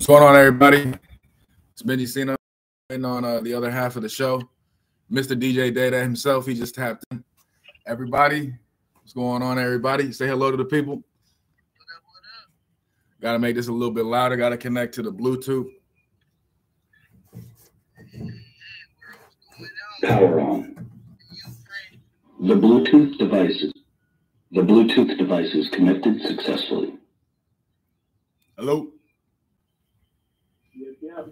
What's going on, everybody? It's Benji Sina on the other half of the show. Mr. DJ Day Day himself, he just tapped in. Everybody, what's going on, everybody? Say hello to the people. What up, what up? Got to make this a little bit louder. Got to connect to the Bluetooth. Power on. The Bluetooth device is connected successfully. Hello? Yeah.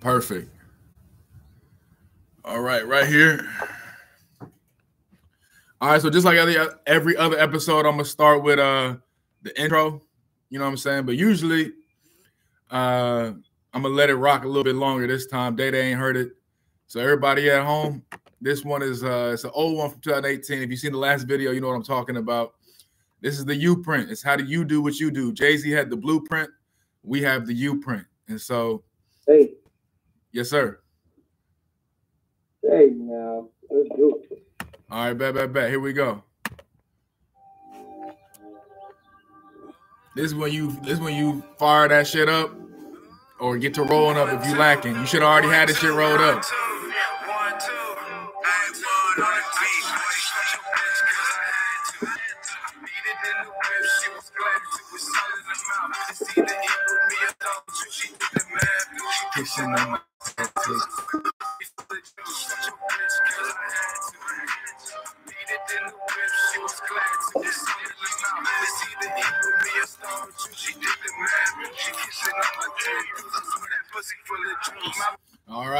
Perfect. All right, right here. All right, so just like every other episode, I'm going to start with the intro. You know what I'm saying? But usually, I'm going to let it rock a little bit longer this time. Day Day ain't heard it. So everybody at home, this one is it's an old one from 2018. If you've seen the last video, you know what I'm talking about. This is the U-Print. It's how do you do what you do. Jay-Z had the blueprint. We have the U-Print. And so, hey. Yes, sir. Hey, now. Let's do it. All right, bet. Here we go. This is when you fire that shit up or get to rolling up if you lacking. You should have already had this shit rolled up.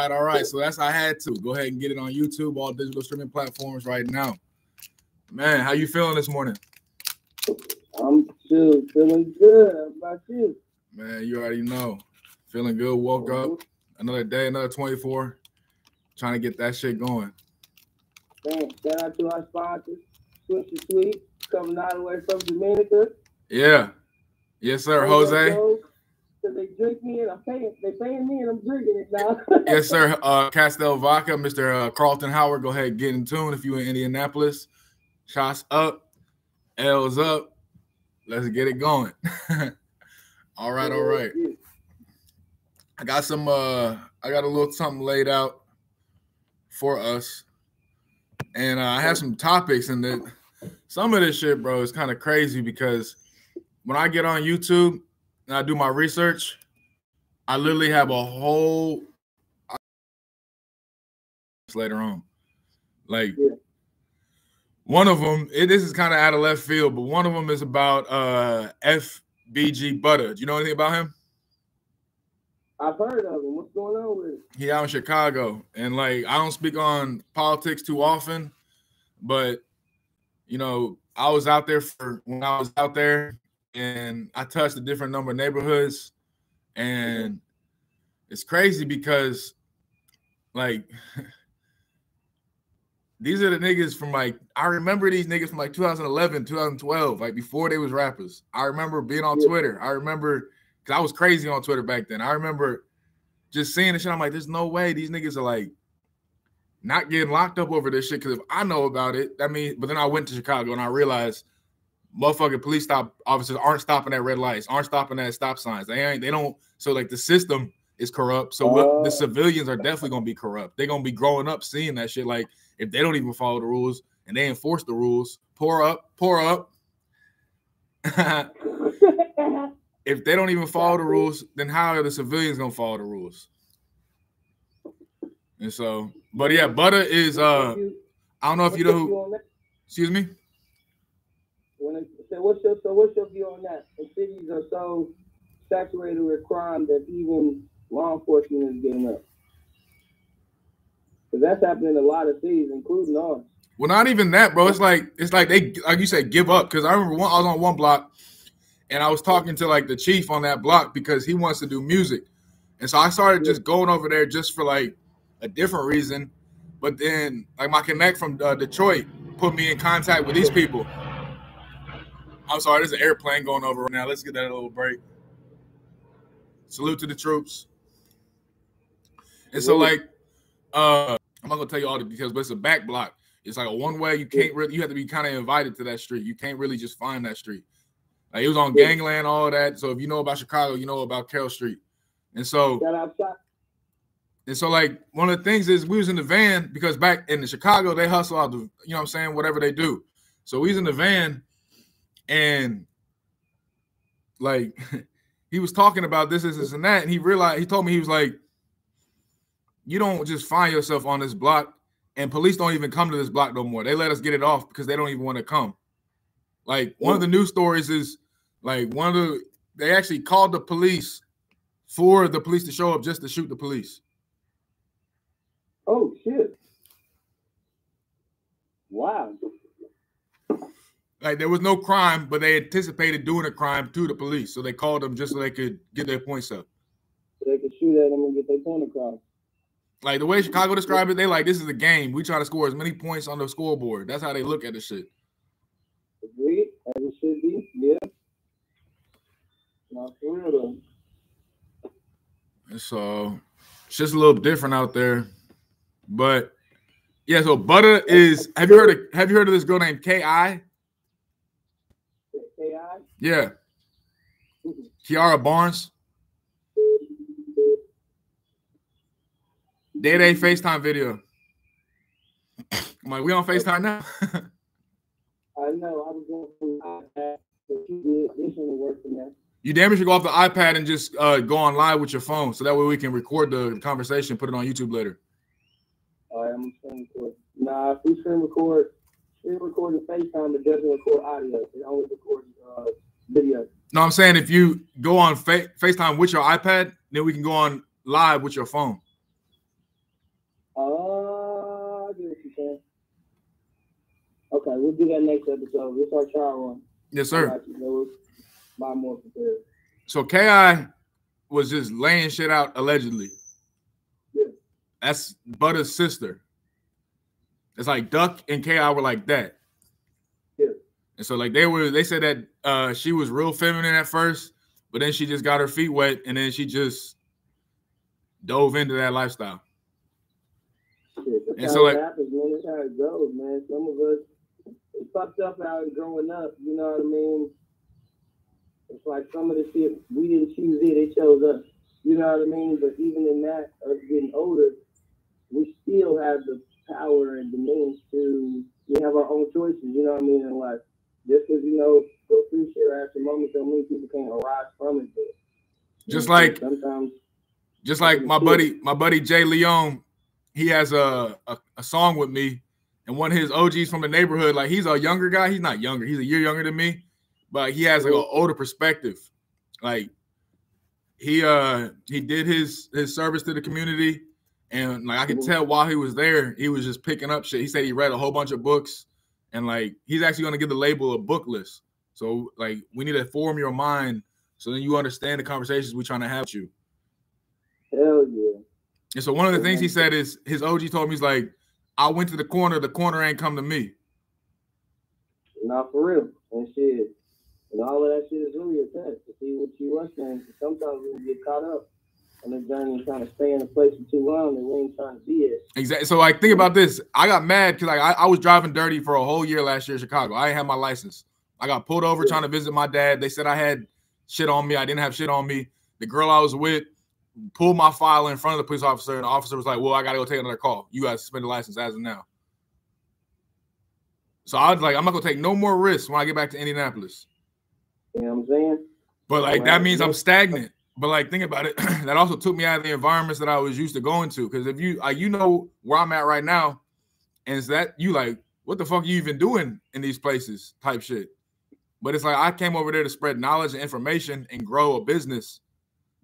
All right. So that's I had to go ahead and get it on YouTube, all digital streaming platforms right now. Man, how you feeling this morning? I'm chill, feeling good. How about you? Man, you already know. Feeling good. Woke up. Another day, another 24. Trying to get that shit going. Thanks. Shout out to our sponsors, Switch Your Sweet, coming out of the way from Jamaica. Yeah. Yes, sir, and Jose. They drink me and I'm paying. They paying me and I'm drinking it now. Yes, sir. Castel Vodka, Mr. Carlton Howard. Go ahead, get in tune if you in Indianapolis. Shots up, L's up. Let's get it going. All right. I got some. I got a little something laid out for us, and I have some topics in that. Some of this shit, bro, is kind of crazy because when I get on YouTube and I do my research, I literally have a whole later on. Like, one of them, this is kind of out of left field, but one of them is about FBG Butta. Do you know anything about him? I've heard of him. What's going on with him? He out in Chicago. And, like, I don't speak on politics too often, but, you know, I was out there and I touched a different number of neighborhoods. And it's crazy because, like, these are the niggas from, like, I remember these niggas from, like, 2011, 2012, like, before they was rappers. I remember being on Twitter. I remember... I was crazy on Twitter back then. I remember just seeing this shit. I'm like, there's no way these niggas are like not getting locked up over this shit. Because if I know about it, that means. But then I went to Chicago and I realized, motherfucking police officers aren't stopping at red lights, aren't stopping at stop signs. They don't. So like the system is corrupt. So the civilians are definitely gonna be corrupt. They're gonna be growing up seeing that shit. Like if they don't even follow the rules and they enforce the rules, pour up. If they don't even follow the rules, then how are the civilians going to follow the rules? And so, but yeah, Butta is, I don't know if you know who, excuse me? So what's your view on that? The cities are so saturated with crime that even law enforcement is getting up. Because that's happening in a lot of cities, including ours. Well, not even that, bro. It's like they, like you said, give up. Because I remember I was on one block, and I was talking to, like, the chief on that block because he wants to do music. And so I started just going over there just for, like, a different reason. But then, like, my connect from Detroit put me in contact with these people. I'm sorry, there's an airplane going over right now. Let's get that a little break. Salute to the troops. And so, like, I'm not going to tell you all the details, but it's a back block. It's like a one-way. You can't really – you have to be kind of invited to that street. You can't really just find that street. Like it was on Gangland, all of that. So if you know about Chicago, you know about Carroll Street. And so, like one of the things is we was in the van because back in Chicago, they hustle out, you know what I'm saying, whatever they do. So we was in the van and like he was talking about this and that. And he realized, he told me, he was like, you don't just find yourself on this block, and police don't even come to this block no more. They let us get it off because they don't even want to come. Like one of the news stories is like they actually called the police for the police to show up just to shoot the police. Oh shit. Wow. Like there was no crime, but they anticipated doing a crime to the police. So they called them just so they could get their points up. So they could shoot at them and get their point across. Like the way Chicago described it, they like, this is a game. We try to score as many points on the scoreboard. That's how they look at the shit. Agreed, as it should be, yeah. Not for real though. And so it's just a little different out there. But yeah, so Butta is have you heard of this girl named K.I.? K.I.? Yeah. Kiara Barnes. Day Day FaceTime video. I'm like, we on FaceTime now? I know. I was going through the iPad, but you did. This one worked for me. You damn near should go off the iPad and just go on live with your phone, so that way we can record the conversation, put it on YouTube later. All right, I'm going to record. Nah, if we screen record the FaceTime, it doesn't record audio. It only records video. No, I'm saying if you go on FaceTime with your iPad, then we can go on live with your phone. I get what you saying. Okay, we'll do that next episode. We'll start trial one. Yes, sir. More prepared. So K.I. was just laying shit out allegedly. Yeah. That's Butta's sister. It's like Duck and K.I. were like that. Yeah. And so like they said that she was real feminine at first, but then she just got her feet wet and then she just dove into that lifestyle. And so like, happens, man. That's how it goes, man. Some of us fucked up out growing up. You know what I mean? It's like some of the shit we didn't choose it; they chose us. You know what I mean? But even in that, us getting older, we still have the power and the means to. We have our own choices. You know what I mean? And like, just because you know, go through shit right after moments, so many people can't arise from it. But, just like sometimes, just like my buddy Jay Leon. He has a song with me, and one of his OGs from the neighborhood, like he's a younger guy. He's not younger. He's a year younger than me, but he has like an older perspective. Like he did his service to the community, and like I could tell while he was there, he was just picking up shit. He said he read a whole bunch of books, and like he's actually going to give the label a book list. So like we need to form your mind so then you understand the conversations we're trying to have with you. Hell yeah. And so one of the things he said is his OG told me, he's like, I went to the corner ain't come to me. Not for real. And shit. And all of that shit is really a test to see what you are saying. Sometimes we get caught up on the journey and trying to stay in a place for too long and we ain't trying to be it. Exactly. So like think about this. I got mad because like I was driving dirty for a whole year last year in Chicago. I didn't have my license. I got pulled over trying to visit my dad. They said I had shit on me. I didn't have shit on me. The girl I was with pulled my file in front of the police officer, and the officer was like, well, I got to go take another call. You got to suspend the license as of now. So I was like, I'm not going to take no more risks when I get back to Indianapolis. You know what I'm saying? But, like, that means I'm stagnant. But, like, think about it. That also took me out of the environments that I was used to going to. Because if you, you know where I'm at right now, and it's that you like, what the fuck are you even doing in these places type shit. But it's like I came over there to spread knowledge and information and grow a business,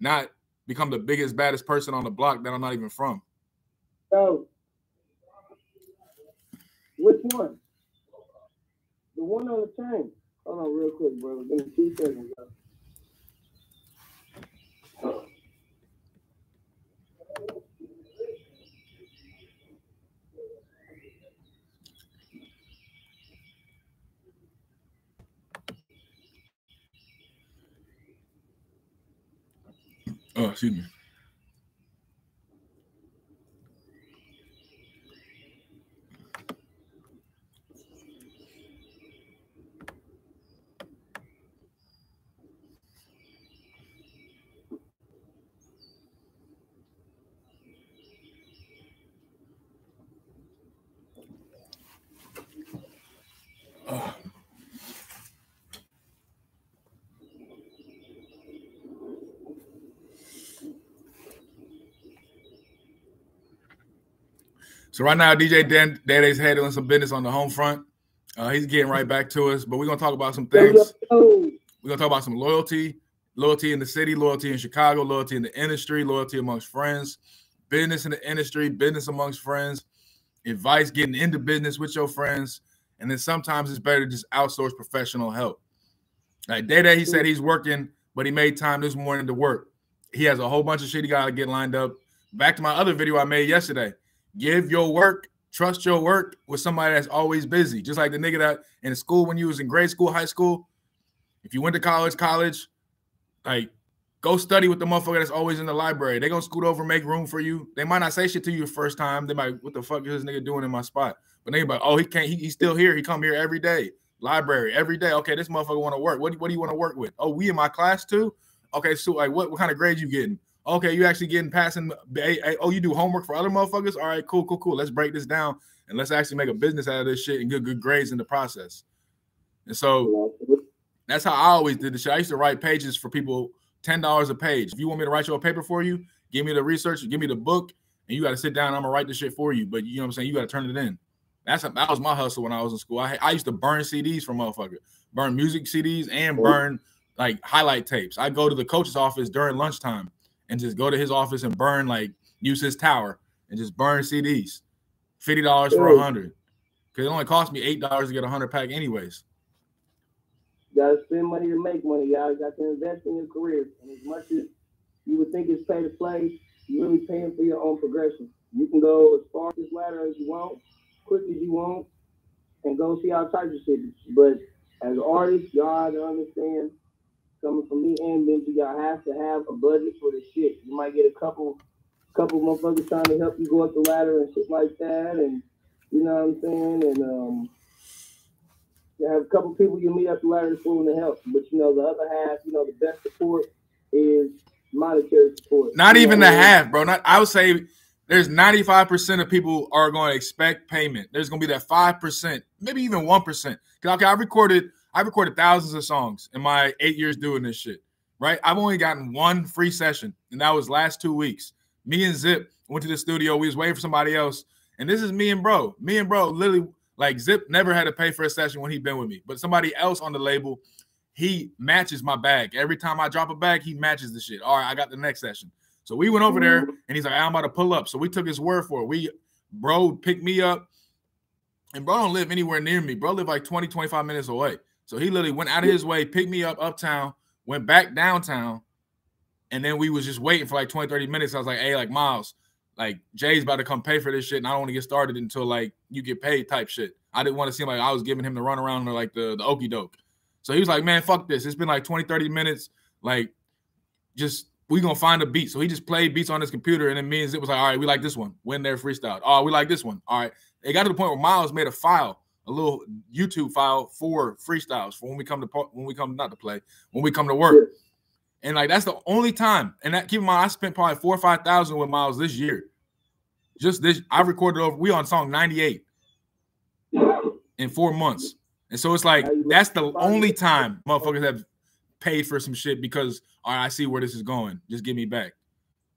not – become the biggest, baddest person on the block that I'm not even from. So, which one? The one on the chain. Hold on real quick, brother. Give me 2 seconds, bro. Oh, excuse me. So right now, DJ Day Day's handling some business on the home front. He's getting right back to us, but we're going to talk about some things. We're going to talk about some loyalty in the city, loyalty in Chicago, loyalty in the industry, loyalty amongst friends, business in the industry, business amongst friends, advice getting into business with your friends, and then sometimes it's better to just outsource professional help. Like Day Day, he said he's working, but he made time this morning to work. He has a whole bunch of shit he got to get lined up. Back to my other video I made yesterday. Give your work, trust your work with somebody that's always busy. Just like the nigga that in school when you was in grade school, high school, if you went to college, like, go study with the motherfucker that's always in the library. They gonna scoot over, make room for you. They might not say shit to you the first time. They might, what the fuck is this nigga doing in my spot? But they be like, oh, he can't. He's still here. He come here every day. Library every day. Okay, this motherfucker want to work. What do you want to work with? Oh, we in my class too. Okay, so like, what kind of grade you getting? Okay, you actually getting passing? Oh, you do homework for other motherfuckers? All right, cool. Let's break this down and let's actually make a business out of this shit and get good grades in the process. And so that's how I always did the shit. I used to write pages for people, $10 a page. If you want me to write you a paper for you, give me the research, give me the book, and you got to sit down. I'm gonna write the shit for you. But you know what I'm saying? You got to turn it in. That was my hustle when I was in school. I used to burn CDs from motherfuckers, burn music CDs and burn like highlight tapes. I go to the coach's office during lunchtime and just go to his office and burn, like, use his tower and just burn CDs. $50 for 100, because it only cost me $8 to get a 100-pack anyways. You gotta spend money to make money, y'all. You got to invest in your career. And as much as you would think it's pay to play, you're really paying for your own progression. You can go as far as this ladder as you want, quick as you want, and go see all types of shit. But as artists, y'all gotta understand, coming from me and Benji, y'all have to have a budget for this shit. You might get a couple motherfuckers trying to help you go up the ladder and shit like that, and you know what I'm saying? And you have a couple people you meet up the ladder that's willing to help, but you know, the other half, you know, the best support is monetary support. Not even the half, bro. I would say there's 95% of people are going to expect payment. There's going to be that 5%, maybe even 1%. Okay, I recorded thousands of songs in my 8 years doing this shit, right? I've only gotten one free session, and that was last 2 weeks. Me and Zip went to the studio. We was waiting for somebody else, and this is me and bro. Me and bro literally, like, Zip never had to pay for a session when he'd been with me, but somebody else on the label, he matches my bag. Every time I drop a bag, he matches the shit. All right, I got the next session. So we went over there, and he's like, I'm about to pull up. So we took his word for it. Bro picked me up, and bro don't live anywhere near me. Bro live like 20, 25 minutes away. So he literally went out of his way, picked me up uptown, went back downtown, and then we was just waiting for like 20, 30 minutes. I was like, hey, like, Miles, like, Jay's about to come pay for this shit, and I don't want to get started until, like, you get paid type shit. I didn't want to seem like I was giving him the runaround or, like, the okie doke. So he was like, man, fuck this. It's been like 20, 30 minutes. Like, just, we going to find a beat. So he just played beats on his computer, and it means it was like, all right, we like this one. Win There Freestyle. Oh, we like this one. All right. It got to the point where Miles made a file, a little YouTube file for freestyles for when we come to work. And like, that's the only time. And that, keep in mind, I spent probably 4 or 5,000 with Miles this year. Just this, I recorded over, we on song 98 in 4 months. And so it's like, that's the only time motherfuckers have paid for some shit because, all right, I see where this is going. Just give me back.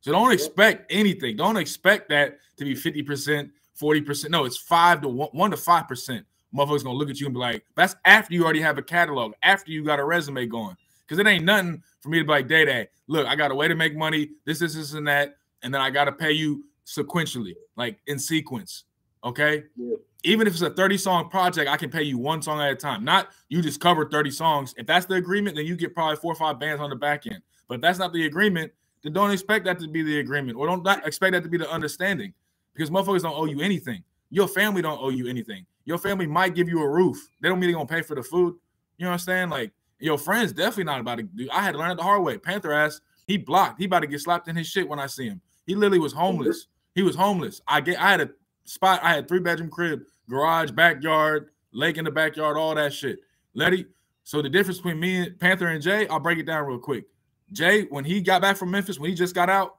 So don't expect anything. Don't expect that to be 50%, 40%. No, it's 1 to 5%. Motherfuckers gonna look at you and be like, that's after you already have a catalog, after you got a resume going. Because it ain't nothing for me to be like, Day Day, look, I got a way to make money, this, and that, and then I got to pay you sequentially, like in sequence, okay? Yeah. Even if it's a 30-song project, I can pay you one song at a time. Not you just cover 30 songs. If that's the agreement, then you get probably 4 or 5 bands on the back end. But if that's not the agreement, then don't expect that to be the agreement, or don't expect that to be the understanding, because motherfuckers don't owe you anything. Your family don't owe you anything. Your family might give you a roof. They don't mean they're going to pay for the food. You know what I'm saying? Like, your friend's definitely not about to do. I had to learn it the hard way. Panther ass, he blocked. He about to get slapped in his shit when I see him. He literally was homeless. He was homeless. I had a spot. I had 3-bedroom crib, garage, backyard, lake in the backyard, all that shit. Letty. So the difference between me and Panther and Jay, I'll break it down real quick. Jay, when he got back from Memphis, when he just got out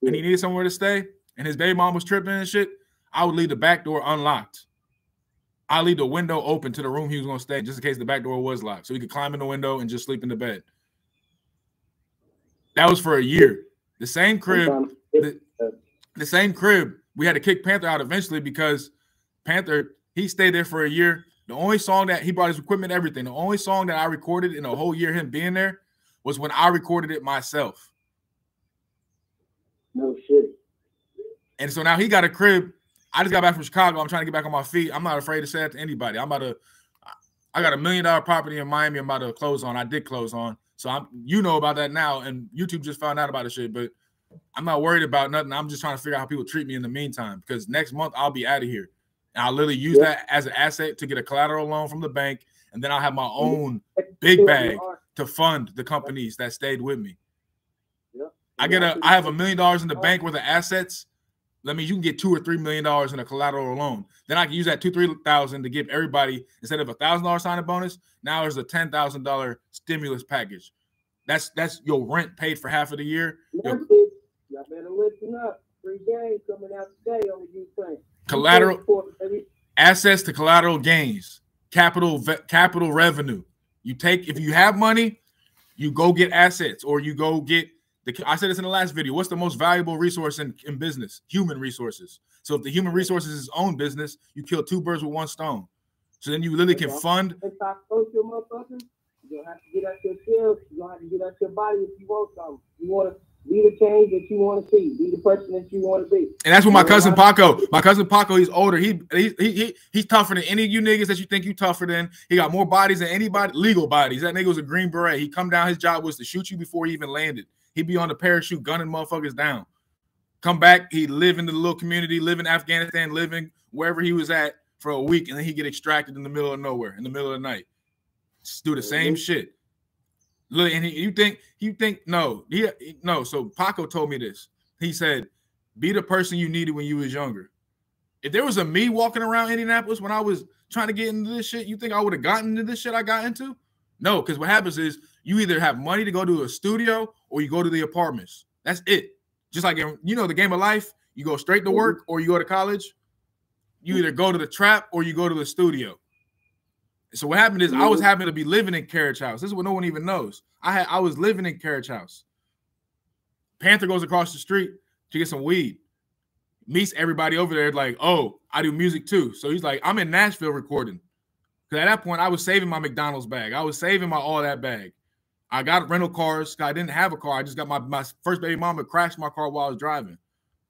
and he needed somewhere to stay and his baby mom was tripping and shit, I would leave the back door unlocked. I leave the window open to the room he was going to stay in, just in case the back door was locked, so he could climb in the window and just sleep in the bed. That was for a year. The same crib we had to kick Panther out eventually because Panther, he stayed there for a year. The only song that he brought his equipment, everything. The only song that I recorded in a whole year, him being there, was when I recorded it myself. No shit. And so now he got a crib. I just got back from Chicago. I'm trying to get back on my feet. I'm not afraid to say that to anybody. I got a $1 million property in Miami I'm about to close on. I did close on. So you know about that now, and YouTube just found out about the shit, but I'm not worried about nothing. I'm just trying to figure out how people treat me in the meantime, because next month I'll be out of here. And I'll literally use that as an asset to get a collateral loan from the bank, and then I'll have my own big bag to fund the companies that stayed with me. I have $1 million in the bank worth of assets. That means you can get $2 or $3 million in a collateral loan. Then I can use that $2,000 to $3,000 to give everybody, instead of a $1,000 signing bonus, now there's a $10,000 stimulus package. That's your rent paid for half of the year. Y'all better listen up. Free gains coming out today on the U-Print. Collateral assets to collateral gains, capital revenue. You take, if you have money, you go get assets, or you go get. I said this in the last video. What's the most valuable resource in business? Human resources. So if the human resources is own business, you kill two birds with one stone. So then you literally can fund. If I coach your motherfuckers, you're going to have to get out your skills. You're going to have to get out your body if you want something. You want to be the change that you want to see. Be the person that you want to be. And that's what my cousin Paco. My cousin Paco, he's older. He's tougher than any of you niggas that you think you tougher than. He got more bodies than anybody, legal bodies. That nigga was a Green Beret. He come down, his job was to shoot you before he even landed. He'd be on the parachute gunning motherfuckers down. Come back, he'd live in the little community, live in Afghanistan, living wherever he was at for a week, and then he'd get extracted in the middle of nowhere, in the middle of the night. Just do the same shit. Look, and you think, no. So Paco told me this. He said, be the person you needed when you was younger. If there was a me walking around Indianapolis when I was trying to get into this shit, you think I would have gotten into this shit I got into? No, because what happens is you either have money to go to a studio or you go to the apartments. That's it. Just like, you know, the game of life, you go straight to work or you go to college. You either go to the trap or you go to the studio. So what happened is I was happy to be living in Carriage House. This is what no one even knows. I was living in Carriage House. Panther goes across the street to get some weed. Meets everybody over there like, oh, I do music too. So he's like, I'm in Nashville recording. Because at that point, I was saving my McDonald's bag. I was saving my all that bag. I got rental cars. I didn't have a car. I just got my first baby mama crashed my car while I was driving.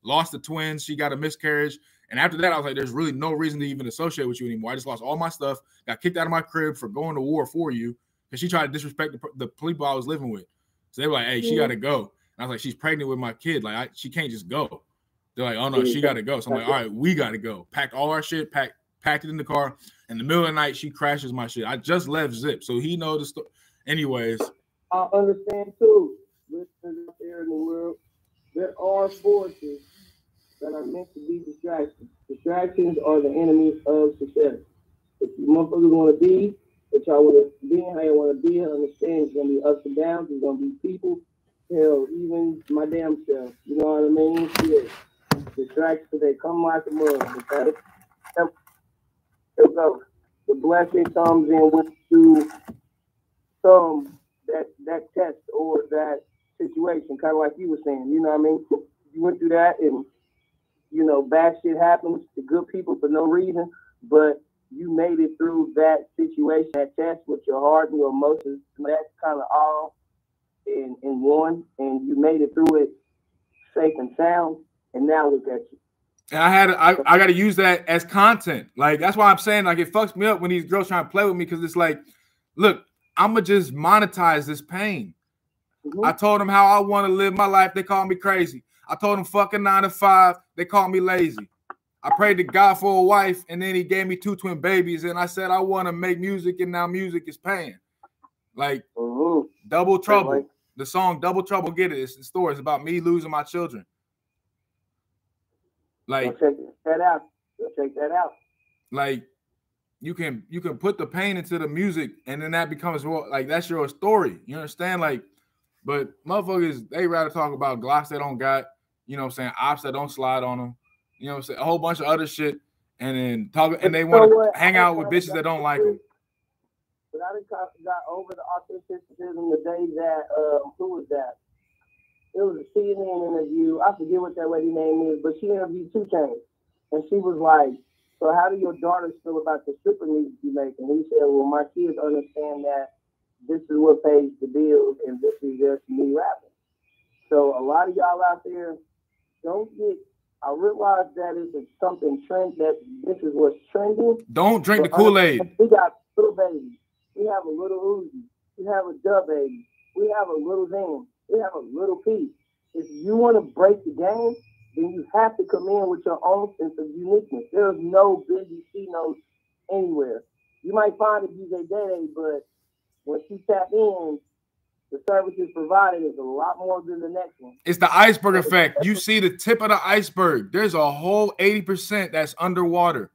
Lost the twins. She got a miscarriage. And after that, I was like, there's really no reason to even associate with you anymore. I just lost all my stuff. Got kicked out of my crib for going to war for you. Because she tried to disrespect the people I was living with. So they were like, hey, she got to go. And I was like, she's pregnant with my kid. Like, she can't just go. They're like, oh, no, she got to go. So I'm like, all right, we got to go. Packed all our shit. Packed it in the car. In the middle of the night, she crashes my shit. I just left Zip. So he knows the story. Anyways. I understand, too. Listeners out there in the world, there are forces that are meant to be distractions. Distractions are the enemy of success. If you motherfuckers want to be, if y'all want to be, how you want to be, understand it's going to be ups and downs. It's going to be people. Hell, even my damn self. You know what I mean? Yeah. Distractions, they come like a mug. So the blessing comes in with you some that test or that situation, kind of like you were saying, you know what I mean? You went through that and, you know, bad shit happens to good people for no reason, but you made it through that situation, that test with your heart and your emotions. That's kind of all in one, and you made it through it safe and sound, and now look at you. And I got to use that as content. Like, that's why I'm saying, like, it fucks me up when these girls trying to play with me, because it's like, look, I'm going to just monetize this pain. I told them how I want to live my life. They call me crazy. I told them fucking 9 to 5. They call me lazy. I prayed to God for a wife, and then he gave me 2 twin babies, and I said I want to make music, and now music is paying. Like, Double Trouble. Like the song Double Trouble, get it. It's the story. It's about me losing my children. Like, check that out. Like, you can put the pain into the music, and then that becomes, well, like, that's your story. You understand? Like, but motherfuckers, they rather talk about glocks they don't got, you know what I'm saying, ops that don't slide on them, you know what I'm saying, a whole bunch of other shit, and then talk, and they want to hang out with bitches that don't like them. But I got over the authenticity in the day that, who was that? It was a CNN interview. I forget what that lady's name is, but she interviewed Two Chainz. And she was like, so how do your daughters feel about the stripper music you make? And he said, well, my kids understand that this is what pays the bills and this is just me rapping. So a lot of y'all out there don't get, I realize that it's something trend, that this is what's trending. Don't drink the Kool-Aid. We got little babies. We have a little Uzi. We have a dub baby. We have a little Zane. We have a little P. If you want to break the game, then you have to come in with your own sense of uniqueness. There's no Benji Sina anywhere. You might find a DJ Day Day, but once you tap in, the services provided is a lot more than the next one. It's the iceberg effect. You see the tip of the iceberg. There's a whole 80% that's underwater.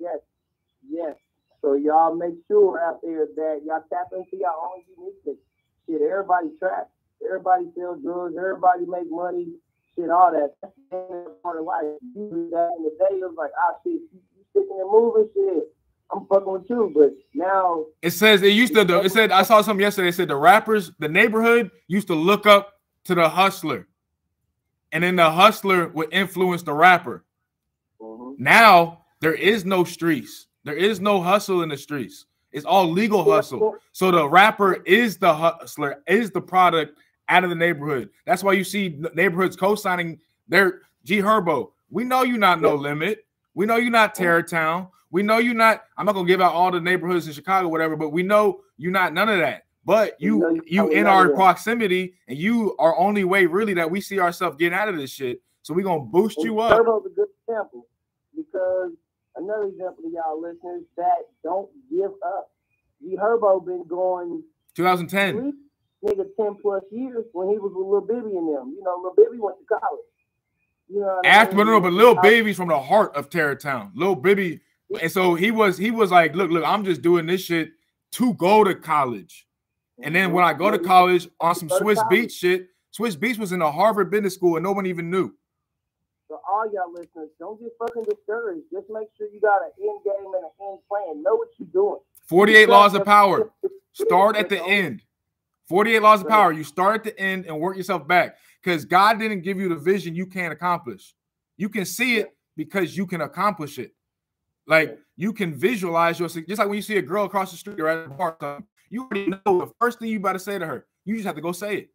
Yes, yes. So y'all make sure out there that y'all tap into your own uniqueness. Shit, everybody traps. Everybody sells drugs. Everybody make money. Shit, all that. That's the part of life. You do that in the day, it was like, ah, shit, you sticking and moving, shit. I'm fucking with you, but now it says it used to. It said I saw something yesterday. It said the rappers, the neighborhood used to look up to the hustler, and then the hustler would influence the rapper. Mm-hmm. Now there is no streets. There is no hustle in the streets. It's all legal hustle. So the rapper is the hustler, is the product out of the neighborhood. That's why you see neighborhoods co-signing their G Herbo. We know you're not No Limit. We know you're not Terrortown. We know you're not. I'm not gonna give out all the neighborhoods in Chicago, whatever. But we know you're not none of that. But you in our proximity, and you are only way really that we see ourselves getting out of this shit. So we're gonna boost you up. Herbo's a good example, because another example to y'all listeners that don't give up. G Herbo been going 2010 nigga 10+ years when he was with Lil' Bibby and them. You know, Lil' Bibby went to college. You know, but Lil' Bibby's from the heart of Terrortown. Lil' Bibby. And so he was like, look, I'm just doing this shit to go to college. And then when I go to college on some Swizz Beatz shit, Swizz Beatz was in a Harvard business school and no one even knew. So all y'all listeners, don't get fucking discouraged. Just make sure you got an end game and an end plan. Know what you're doing. 48 Laws of Power. Start at the end. 48 Laws of Power. You start at the end and work yourself back. Because God didn't give you the vision you can't accomplish. You can see it because you can accomplish it. Like, you can visualize yourself. Just like when you see a girl across the street or at the park, you already know the first thing you about to say to her. You just have to go say it.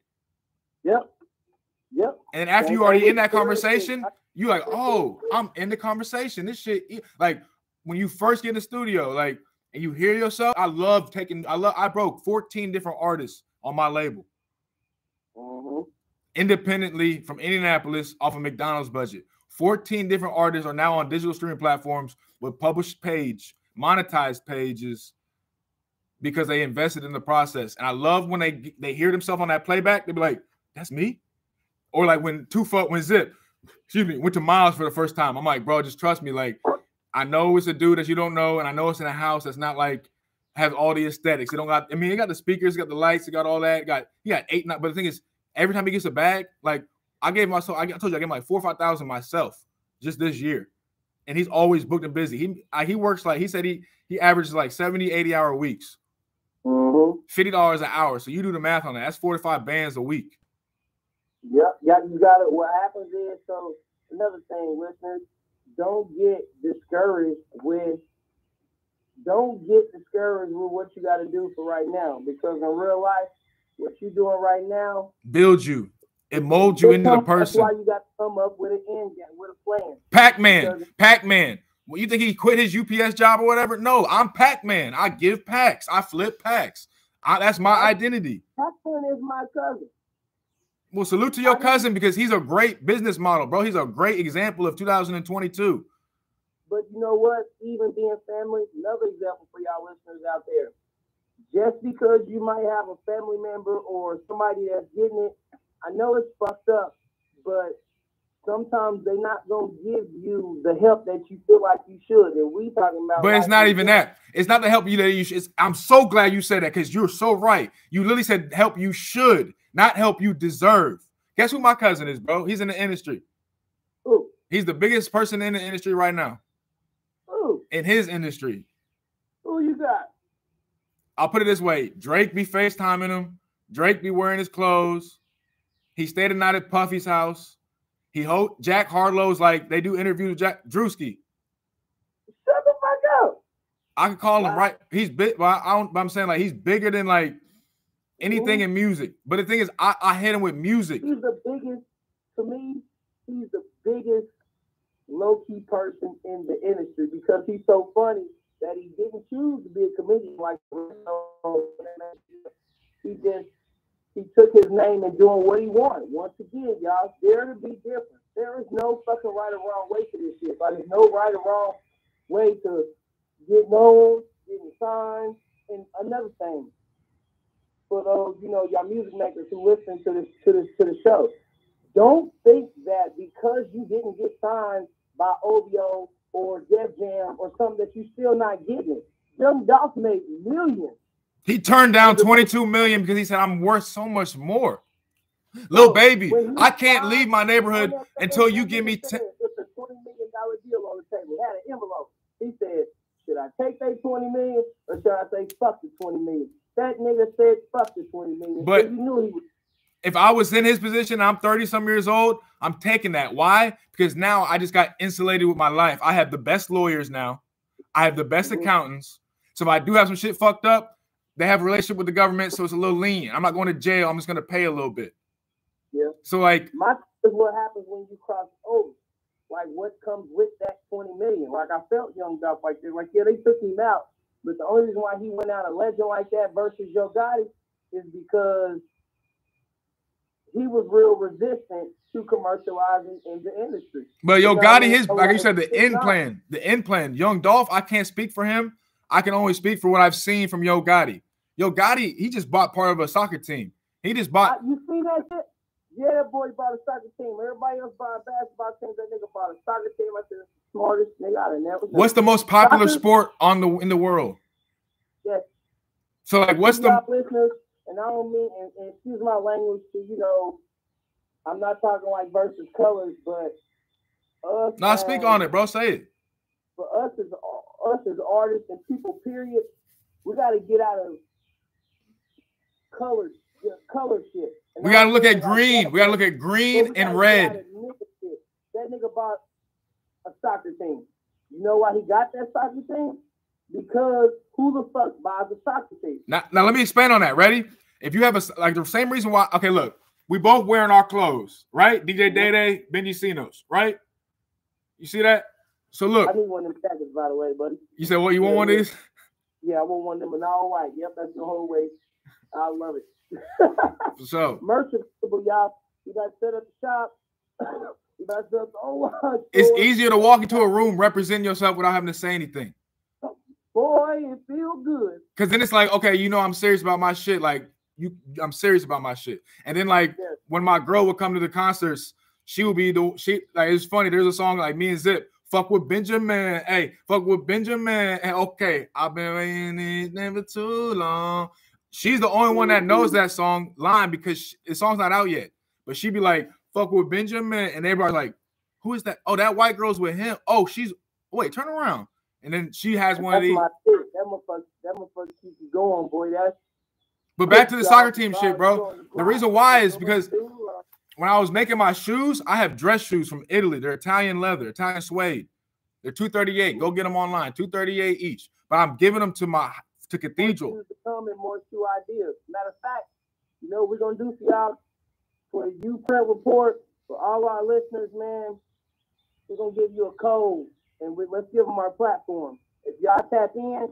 Yep. And after you already in that conversation, you like, oh, I'm in the conversation. This shit, like, when you first get in the studio, like, and you hear yourself, I broke 14 different artists on my label. Mm-hmm. Independently from Indianapolis off of McDonald's budget. 14 different artists are now on digital streaming platforms with published page, monetized pages, because they invested in the process. And I love when they hear themselves on that playback, they be like, that's me? Or like when Zip, went to Miles for the first time. I'm like, bro, just trust me. Like, I know it's a dude that you don't know, and I know it's in a house that's not like, has all the aesthetics. It got the speakers, it got the lights, it got all that. He got 8, 9, but the thing is, every time he gets a bag, like, I gave him like 4,000 or 5,000 myself just this year. And he's always booked and busy. He works like, he said he averages like 70, 80-hour weeks. Mm-hmm. $50 an hour. So you do the math on that. That's 45 bands a week. Yep. Yeah, you got it. What happens is, so another thing, listeners, don't get discouraged with what you got to do for right now. Because in real life, what you're doing right now builds you. It molds you into the person. That's why you got to come up with an end game, with a plan. Pac-Man. Well, you think he quit his UPS job or whatever? No, I'm Pac-Man. I give packs. I flip packs. That's my identity. Pac-Man is my cousin. Well, salute to your cousin, because he's a great business model, bro. He's a great example of 2022. But you know what? Even being family, another example for y'all listeners out there. Just because you might have a family member or somebody that's getting it, I know it's fucked up, but sometimes they're not gonna give you the help that you feel like you should. And we talking about, but it's not even that. It's not the help you that you should. I'm so glad you said that, because you're so right. You literally said help you should, not help you deserve. Guess who my cousin is, bro? He's in the industry. Ooh. He's the biggest person in the industry right now. Ooh. In his industry. Who you got? I'll put it this way: Drake be FaceTiming him. Drake be wearing his clothes. He stayed the night at Puffy's house. He host Jack Harlow's like they do interviews with Jack Drewski. Shut the fuck up. I can call him right. He's big, but I'm saying like he's bigger than like anything in music. But the thing is, I hit him with music. He's the biggest to me. He's the biggest low-key person in the industry because he's so funny that he didn't choose to be a comedian like he took his name and doing what he wanted. Once again, y'all, dare to be different. There is no fucking right or wrong way to this shit. But there's no right or wrong way to get known, getting signed, and another thing. For those, you know, y'all music makers who listen to this to the show. Don't think that because you didn't get signed by OVO or Def Jam or something that you're still not getting. Young Dolph made millions. He turned down $22 million because he said, I'm worth so much more. Lil' Baby, I can't leave my neighborhood until you give me it's a $20 million deal on the table. He had an envelope. He said, should I take that $20 million or should I say fuck the $20 million? That nigga said fuck the $20 million. But he knew he was. If I was in his position, I'm 30-some years old, I'm taking that. Why? Because now I just got insulated with my life. I have the best lawyers now. I have the best accountants. So if I do have some shit fucked up, they have a relationship with the government, so it's a little lenient. I'm not going to jail. I'm just going to pay a little bit. Yeah. So, like... My is what happens when you cross over. Like, what comes with that $20 million? Like, I felt Young Dolph like that. Like, yeah, they took him out. But the only reason why he went out a legend like that versus Yo Gotti is because... he was real resistant to commercializing in the industry. But Yo Gotti, his like you said, the end plan. Young Dolph, I can't speak for him. I can only speak for what I've seen from Yo Gotti. Yo Gotti, he just bought part of a soccer team. He just bought. You see that shit? Yeah, that boy bought a soccer team. Everybody else bought basketball teams. That nigga bought a soccer team. I said, smartest nigga out of there. What's the most popular sport in the world? Yes. So like, what's the listeners? And I don't mean, and excuse my language, to you know, I'm not talking like versus colors, but us. No, speak on it, bro. Say it. For us as artists and people, period, we got to get out of color shit. And we got to look at green. We got to look at green and red. That nigga bought a soccer team. You know why he got that soccer team? Because who the fuck buys a soccer team? Now let me expand on that. Ready? If you have the same reason why. Okay, look, we both wearing our clothes, right? DJ Day Day, Benji Sina's, right? You see that? So look. I need one of them jackets, by the way, buddy. You said, well, you want one of these? Yeah, I want one of them in all white. Yep, that's the whole way. I love it. So merchantable, y'all. You got to set up the shop. You got to set up the whole line. It's easier to walk into a room, represent yourself without having to say anything. Boy, it feels good. Because then it's like, okay, you know, I'm serious about my shit. Like, I'm serious about my shit. And then, like, when my girl would come to the concerts, she would be like, it's funny. There's a song like me and Zip, fuck with Benjamin. Hey, fuck with Benjamin. And okay, I've been waiting it never too long. She's the only one that knows that song line because the song's not out yet. But she'd be like, fuck with Benjamin. And everybody's like, who is that? Oh, that white girl's with him. Oh, wait, turn around. And then she has one of these. That motherfucker keeps you going, boy. But back to the soccer team shit, bro. The reason why is because when I was making my shoes, I have dress shoes from Italy. They're Italian leather, Italian suede. They're $238. Go get them online, $238 each. But I'm giving them to Cathedral. More shoe ideas. Matter of fact, you know we're gonna do for y'all for the U-Print Report for all our listeners, man. We're gonna give you a code. And let's give them our platform. If y'all tap in,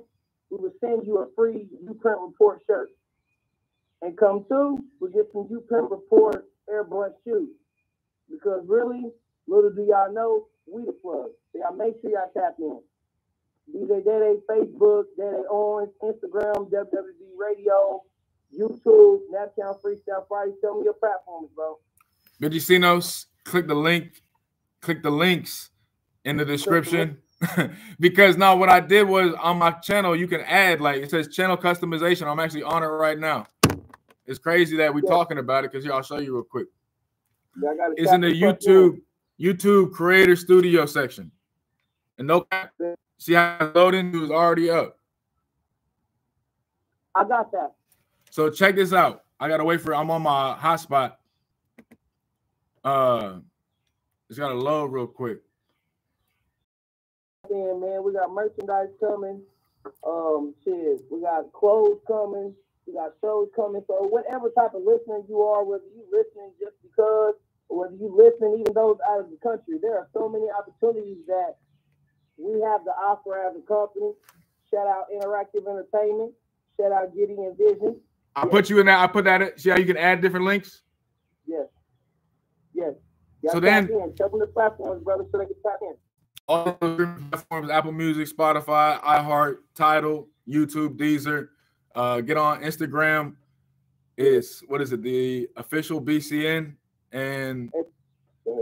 we will send you a free U-Print Report shirt. And come through, we'll get some U-Print Report airbrush shoes. Because really, little do y'all know, we the plug. So y'all make sure y'all tap in. DJ Day Day, Facebook, Day Day Orange, Instagram, WWD Radio, YouTube, Naptown Freestyle Friday. Tell me your platforms, bro. Benji Sina's, click the link. Click the links in the description. Because now what I did was on my channel, you can add, like it says channel customization. I'm actually on it right now. It's crazy that we're talking about it because here, I'll show you real quick. It's in the YouTube creator studio section. And no, see how it's loading, it was already up. I got that. So check this out. I got to wait for it. I'm on my hotspot. It's got to load real quick. Yeah, man, we got merchandise coming. Shit, we got clothes coming. We got shows coming. So whatever type of listener you are, whether you listening just because, or whether you listening even those out of the country, there are so many opportunities that we have to offer as a company. Shout out Interactive Entertainment. Shout out Gideon Vision. I put you in that. I put that in. See how you can add different links? Yes. Yes. So then, check on the platforms, brother, so they can tap in. All the platforms, Apple Music, Spotify, iHeart, Tidal, YouTube, Deezer. Get on Instagram. It's, what is it, the official BCN. And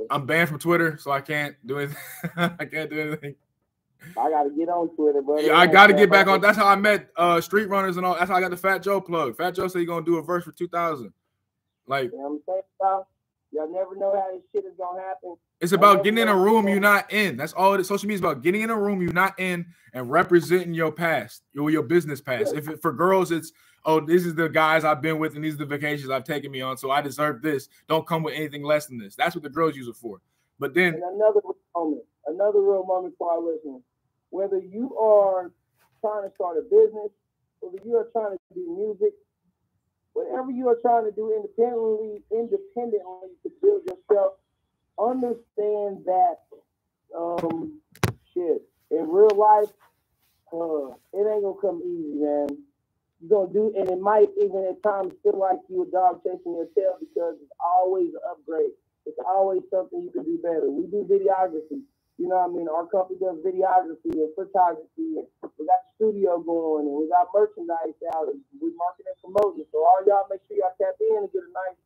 I'm banned from Twitter, so I can't do anything. I can't do anything. I got to get on Twitter, brother. Yeah, I got to get back on. That's how I met Street Runners and all. That's how I got the Fat Joe plug. Fat Joe said he's going to do a verse for 2000. Like, you know what I'm saying, y'all? Y'all never know how this shit is going to happen. It's about getting in a room you're not in. That's all that social media is about. Getting in a room you're not in and representing your past, your business past. If it, for girls, it's, oh, this is the guys I've been with and these are the vacations I've taken me on, so I deserve this. Don't come with anything less than this. That's what the girls use it for. But then another real moment for our listeners. Whether you are trying to start a business, whether you are trying to do music, whatever you are trying to do independently to build yourself, understand that shit in real life, it ain't gonna come easy, man. You're gonna do, and it might even at times feel like you a dog chasing your tail, because it's always an upgrade. It's always something you can do better. We do videography. You know what I mean? Our company does videography and photography. And we got the studio going, and we got merchandise out, and we market and promoting. So all y'all, make sure y'all tap in and get a nice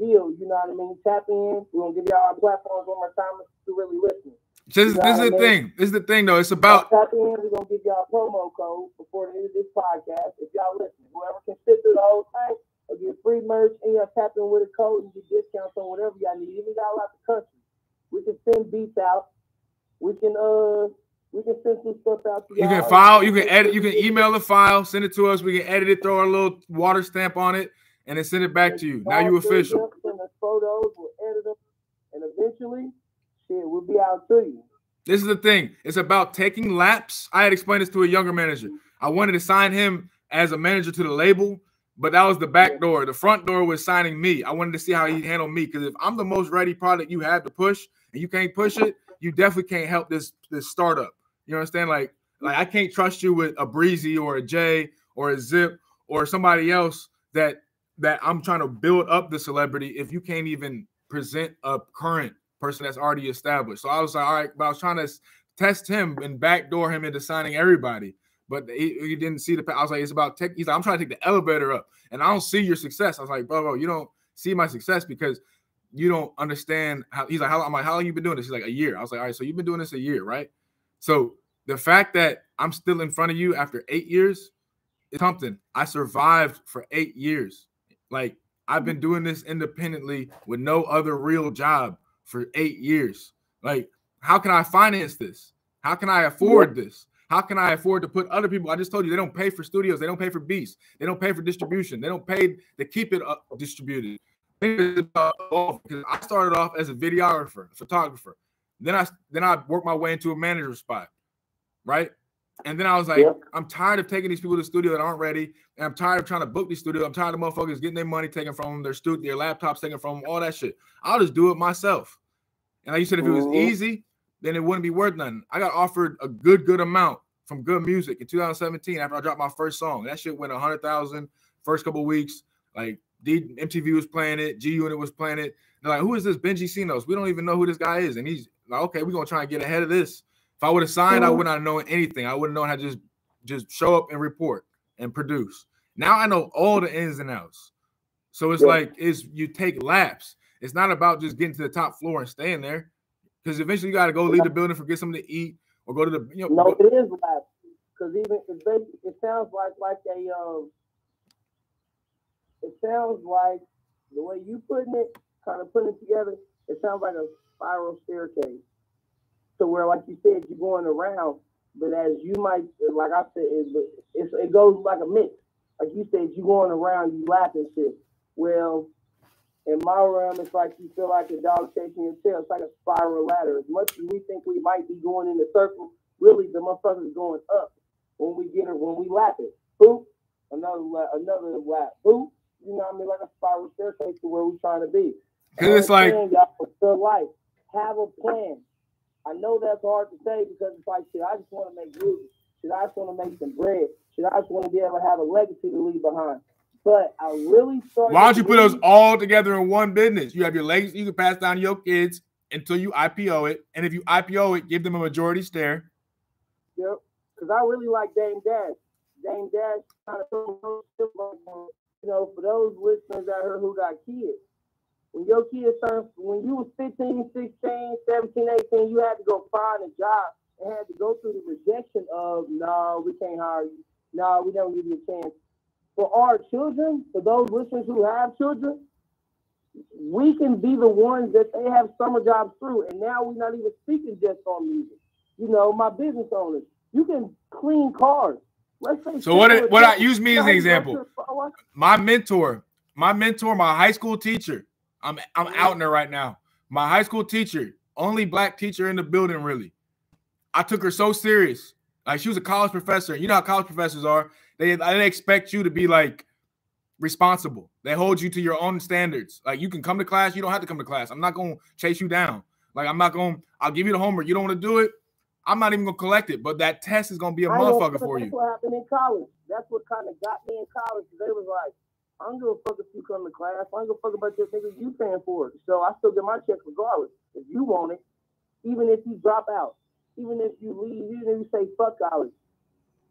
deal. You know what I mean? Tap in. We're going to give y'all our platforms one more time to really listen. This is the thing. This is the thing, though. It's about. Tap in. We're going to give y'all a promo code before the end of this podcast. If y'all listen, whoever can sit through the whole thing will get free merch, and y'all tap in with a code and get discounts on whatever y'all need. Even got a lot of country. We can send beats out. We can send some stuff out to you. You can file, you can edit, you can email the file, send it to us. We can edit it, throw a little water stamp on it, and then send it back to you. Now you official. Send us photos, we'll edit them, and eventually, shit, we'll be out to you. This is the thing. It's about taking laps. I had explained this to a younger manager. I wanted to sign him as a manager to the label, but that was the back door. The front door was signing me. I wanted to see how he'd handle me, because if I'm the most ready product you have to push, and you can't push it, you definitely can't help this startup. You understand? Like I can't trust you with a Breezy or a Jay or a Zip or somebody else that I'm trying to build up the celebrity if you can't even present a current person that's already established. So I was like, all right, but I was trying to test him and backdoor him into signing everybody. But he didn't see the – I was like, it's about tech. He's like, I'm trying to take the elevator up, and I don't see your success. I was like, bro, you don't see my success because – you don't understand how. He's like, how long you been doing this? He's like, a year. I was like, all right, so you've been doing this a year, right? So the fact that I'm still in front of you after 8 years is something. I survived for 8 years. Like, I've been doing this independently with no other real job for 8 years. Like, how can I finance this? How can I afford this? How can I afford to put other people? I just told you, they don't pay for studios. They don't pay for beats. They don't pay for distribution. They don't pay to keep it distributed. Because I started off as a videographer, a photographer. Then I worked my way into a manager spot, right? And then I was like, I'm tired of taking these people to the studio that aren't ready, and I'm tired of trying to book these studios. I'm tired of motherfuckers getting their money taken from them, their laptops taken from them, all that shit. I'll just do it myself. And like you said, if it was easy, then it wouldn't be worth nothing. I got offered a good amount from Good Music in 2017 after I dropped my first song. That shit went 100,000 first couple weeks, like. MTV was playing it. G-Unit was playing it. They're like, who is this Benji Sina? We don't even know who this guy is. And he's like, okay, we're going to try and get ahead of this. If I would have signed, I would not have known anything. I would have known how to just show up and report and produce. Now I know all the ins and outs. So it's like, you take laps. It's not about just getting to the top floor and staying there. Because eventually you got to go leave the building, forget something to eat, or go to the, you know. No, it is laps. Because even, it sounds like a, it sounds like the way you putting it, kind of putting it together, it sounds like a spiral staircase. So where, like you said, you're going around, but as you might, like I said, it goes like a mix. Like you said, you're going around, you laughing shit. Well, In my realm, it's like you feel like a dog chasing your tail. It's like a spiral ladder. As much as we think we might be going in the circle, really the motherfucker's going up when we get it, when we lap it. Boop, another lap. Boop, you know what I mean? Like a spiral staircase to where we're trying to be. Because it's like, y'all, life. Have a plan. I know that's hard to say because it's like, shit, I just want to make music. Shit, I just want to make some bread. Shit, I just want to be able to have a legacy to leave behind. But I really started. Why don't you put those all together in one business? You have your legacy you can pass down to your kids until you IPO it. And if you IPO it, give them a majority share. Yep. Because I really like Dame Dash. Dame Dash kind of, you know, for those listeners out here who got kids, when your kids turn, when you was 15, 16, 17, 18, you had to go find a job and had to go through the rejection of, no, we can't hire you. No, we don't give you a chance. For our children, for those listeners who have children, we can be the ones that they have summer jobs through. And now we're not even speaking just on music. You know, my business owners, you can clean cars. Let's say so. What I use me as an example. My mentor, my high school teacher. I'm out in there right now. My high school teacher, only black teacher in the building, really. I took her so serious. Like, she was a college professor. You know how college professors are. They expect you to be, like, responsible. They hold you to your own standards. Like, you can come to class. You don't have to come to class. I'm not going to chase you down. Like, I'll give you the homework. You don't want to do it, I'm not even going to collect it. But that test is going to be a motherfucker for you. That's what happened in college. That's what kind of got me in college. They was like, I don't give a fuck if you come to class. I don't give a fuck about your niggas you paying for it. So I still get my check regardless. If you want it, even if you drop out, even if you leave, even if you say fuck college,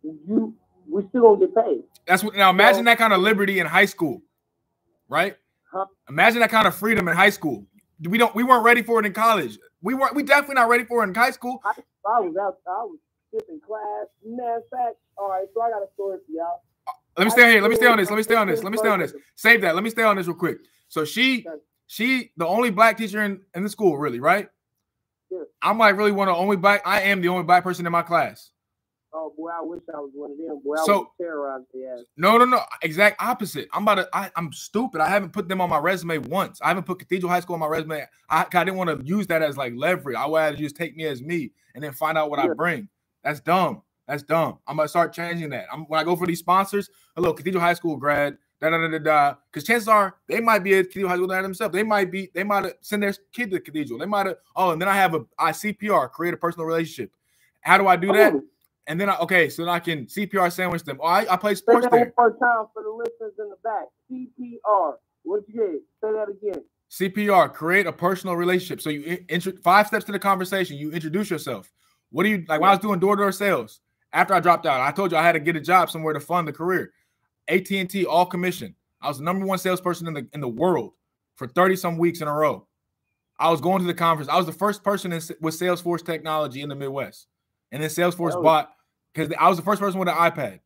we still gonna get paid. That's what. Now imagine that kind of liberty in high school, right? Huh? Imagine that kind of freedom in high school. We weren't ready for it in college. We definitely not ready for it in high school. I was skipping class. Matter of fact, all right. So I got a story for y'all. Let me stay on this. Save that. Let me stay on this real quick. So she, the only black teacher in the school, really, right? Yeah. I'm like really one of the only black. I am the only black person in my class. Oh boy, I wish I was one of them. Boy, I was terrorized. Yeah. No. Exact opposite. I'm stupid. I haven't put them on my resume once. I haven't put Cathedral High School on my resume. I didn't want to use that as like leverage. I wanted to just take me as me and then find out what I bring. That's dumb. I'm gonna start changing that. When I go for these sponsors, hello, Cathedral High School grad, because chances are they might be at Cathedral High School grad themselves. They might send their kid to Cathedral. They might have. Oh, and then I have a CPR, create a personal relationship. How do I do that? And then I can CPR sandwich them. Oh, I play sports there. Say that one more time for the listeners in the back. CPR. What you did? Say that again. CPR, create a personal relationship. So you 5 steps to the conversation. You introduce yourself. What do you like? When I was doing door-to-door sales. After I dropped out, I told you I had to get a job somewhere to fund the career. AT&T, all commission. I was the number one salesperson in the world for 30-some weeks in a row. I was going to the conference. I was the first person with Salesforce technology in the Midwest. And then Salesforce bought, because I was the first person with an iPad.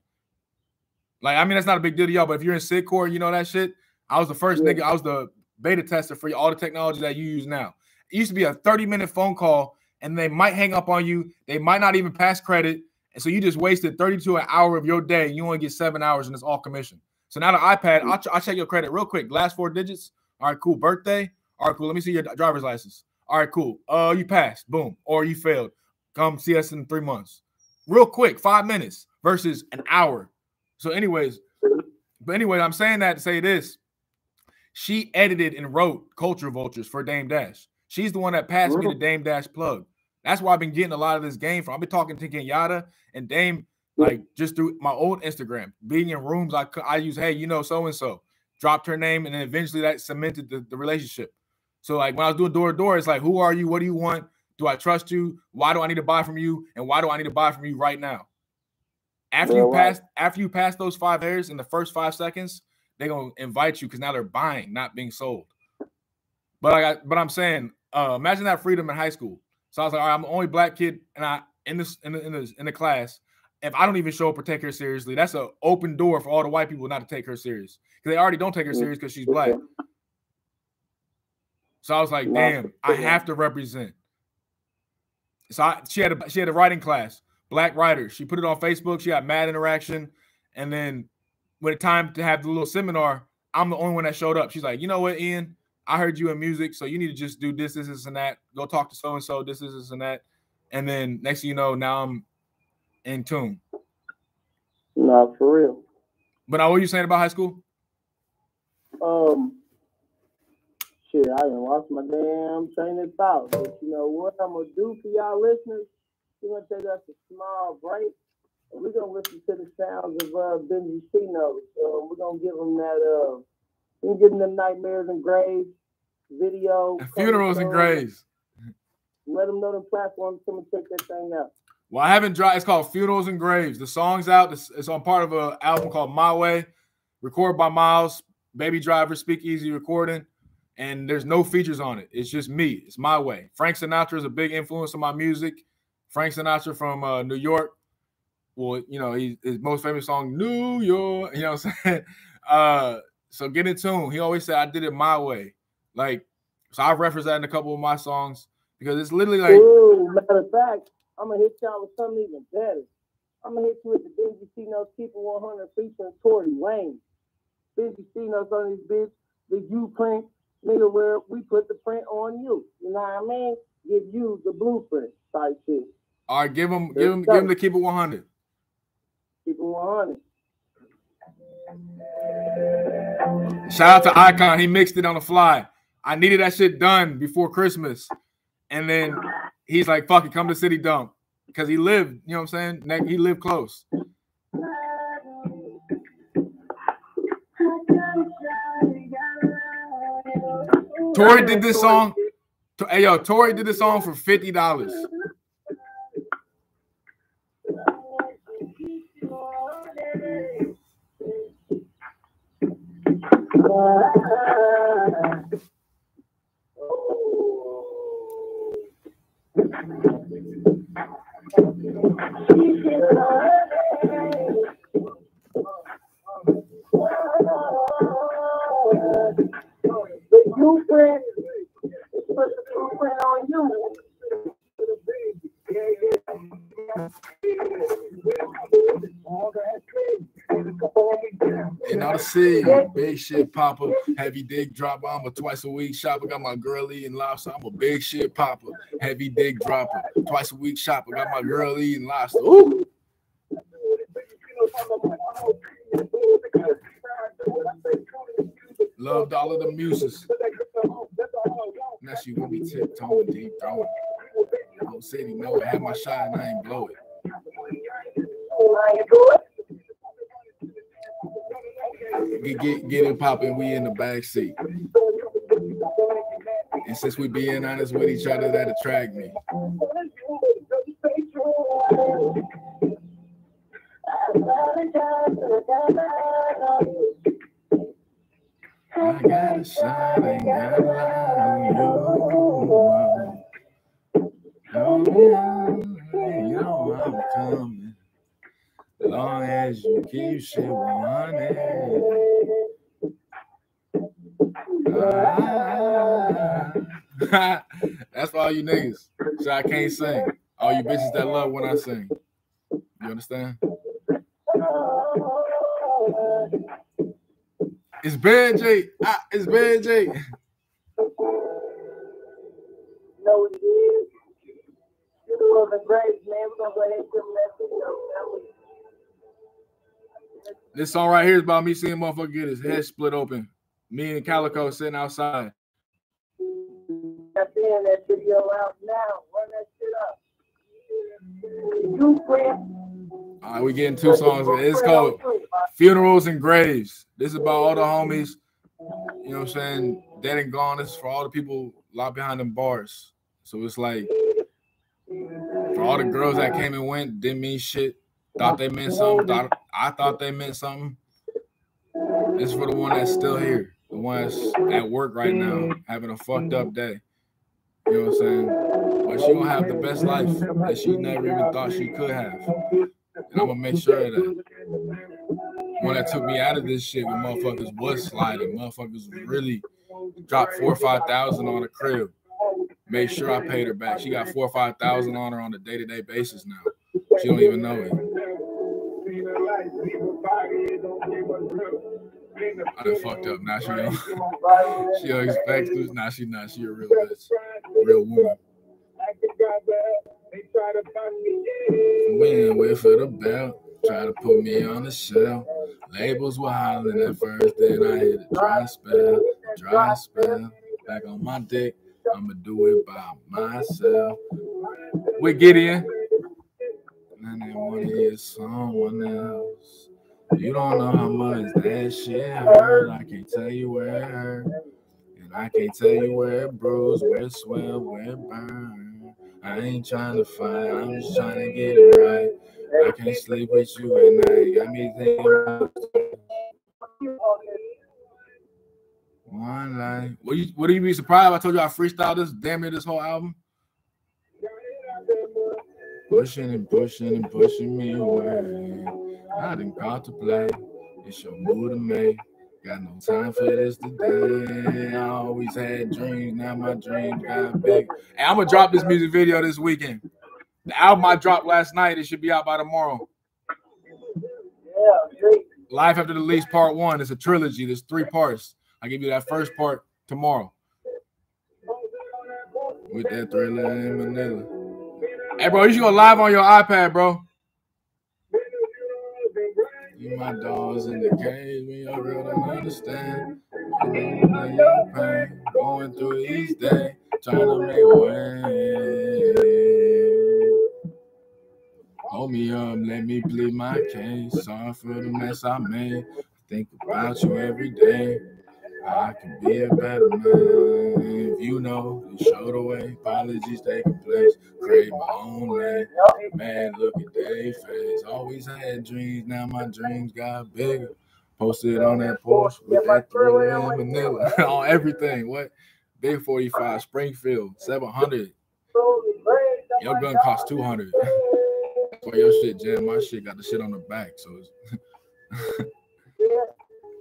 Like, I mean, that's not a big deal to y'all, but if you're in SidCorp, you know that shit. I was the first nigga. I was the beta tester for all the technology that you use now. It used to be a 30-minute phone call, and they might hang up on you. They might not even pass credit. And so you just wasted 32 an hour of your day. You only get 7 hours, and it's all commission. So now the iPad, I'll check your credit real quick. Last 4 digits. All right, cool. Birthday. All right, cool. Let me see your driver's license. All right, cool. You passed. Boom. Or you failed. Come see us in 3 months. Real quick, 5 minutes versus an hour. So anyway, I'm saying that to say this. She edited and wrote Culture Vultures for Dame Dash. She's the one that passed me the Dame Dash plug. That's where I've been getting a lot of this game from. I've been talking to Kenyatta and Dame, like, just through my old Instagram. Being in rooms, I use, hey, you know, so-and-so. Dropped her name, and then eventually that cemented the relationship. So, like, when I was doing door-to-door, it's like, who are you? What do you want? Do I trust you? Why do I need to buy from you? And why do I need to buy from you right now? After you pass those 5 hairs in the first 5 seconds, they're going to invite you because now they're buying, not being sold. But I'm saying, imagine that freedom in high school. So I was like, all right, I'm the only black kid and I in the class. If I don't even show up or take her seriously, that's an open door for all the white people not to take her serious. Because they already don't take her serious because she's black. So I was like, damn, I have to represent. So she had a writing class, black writers. She put it on Facebook. She got mad interaction. And then when it time to have the little seminar, I'm the only one that showed up. She's like, you know what, Ian? I heard you in music, so you need to just do this, this, this, and that. Go talk to so-and-so, this, this, this, and that. And then next thing you know, now I'm in tune. Nah, for real. But now, what were you saying about high school? Shit, I done lost my damn train of thought. But you know what I'm going to do for y'all listeners? We're going to take us a small break. And we're going to listen to the sounds of Benji Sina. We're going to give them that... We're giving them nightmares and graves, video. And funerals and graves. Let them know the platforms. Come and check that thing out. Well, I haven't dropped. It's called Funerals and Graves. The song's out. It's on part of an album called My Way, recorded by Miles, Baby Driver, Speakeasy Recording. And there's no features on it. It's just me. It's my way. Frank Sinatra is a big influence on my music. Frank Sinatra from New York. Well, you know, his most famous song, New York. You know what I'm saying? So get in tune. He always said, I did it my way. Like, so I reference that in a couple of my songs because it's literally like. Ooh, matter of fact, I'm going to hit y'all with something even better. I'm going to hit you with the Benji Sina's Keep It 100 featuring Tory Wayne. Benji Sina's on his bitch, the U-Print, nigga, where we put the print on you. You know what I mean? Give you the blueprint type shit. All right, give him the Keep It 100. Keep It 100. Shout out to Icon. He mixed it on the fly. I needed that shit done before Christmas. And then he's like, fuck it, come to City Dump. Because he lived, you know what I'm saying? He lived close. Tory did this song. Hey, yo, Tory did this song for $50. And I'll see big shit popper, heavy dick dropper. I'm a twice a week shopper. Got my girlie and lobster. I'm a big shit popper, heavy dick dropper. Twice a week shopper. Got my girlie and lobster. Ooh. Loved all of the muses. Now she want me tiptoeing, deep throwing. Whole city know it. Had my shot and I ain't blow it. Get it poppin', we in the backseat. And since we being honest with each other, that attract me. I got a shine, ain't got a lie. You know I'm coming. Long as you keep shit 100. That's for all you niggas. So I can't sing. All you bitches that love when I sing. You understand? It's Benji. It's Benji. No, it is. You know the great man. We're gonna go ahead and give him that video. This song right here is about me seeing a motherfucker get his head split open. Me and Calico sitting outside. That's in that video out now. Run that shit up. All right, we getting two songs. It's called Funerals and Graves. This is about all the homies, you know what I'm saying, dead and gone. This is for all the people locked behind them bars. So it's like, for all the girls that came and went, didn't mean shit. Thought they meant something. I thought they meant something. It's for the one that's still here. The one that's at work right now, having a fucked up day. You know what I'm saying? But she gonna have the best life that she never even thought she could have. And I'm gonna make sure that one that took me out of this shit when motherfuckers was sliding, motherfuckers really dropped $4,000 or $5,000 on the crib. Made sure I paid her back. She got $4,000 or $5,000 on her on a day-to-day basis now. She don't even know it. I done fucked up. Now she don't. She always back to now she not. She a real bitch. Real woman. Waiting, wait for the bell. Try to put me on the shelf. Labels were hollering at first, then I hit a dry spell. Dry spell. Back on my dick. I'ma do it by myself. With Gideon. And then wanna hear someone else. You don't know how much that shit hurt. I can't tell you where it hurt. And I can't tell you where it bruised, where it swelled, where it burned. I ain't trying to fight, I'm just trying to get it right. I can't sleep with you at night. Got me thinking about one life. Would you be surprised if I told you I freestyled this damn near this whole album? Pushing and pushing and pushing me away. I done got to play. It's your mood to make. Got no time for this today. I always had dreams. Now my dreams got big. Hey, I'm gonna drop this music video this weekend. The album I dropped last night, it should be out by tomorrow. Yeah, Life After the Lease Part 1. It's a trilogy. There's 3 parts. I'll give you that first part tomorrow. With that Thriller and Manila. Hey, bro, you should go live on your iPad, bro. You my dogs in the cage when y'all real don't understand. I know your pain. Going through each day. Trying to make way. Hold me up, let me plead my case. Sorry for the mess I made. Think about you every day. I can be a better man. If you know, you show the way. Apologies taking place. Create my own lane. Man, look at their face. Always had dreams, now my dreams got bigger. Posted on that Porsche with that Thriller and Vanilla. On everything, what? Big 45, Springfield, 700. Your gun costs 200. For your shit, Jam, my shit got the shit on the back, so it's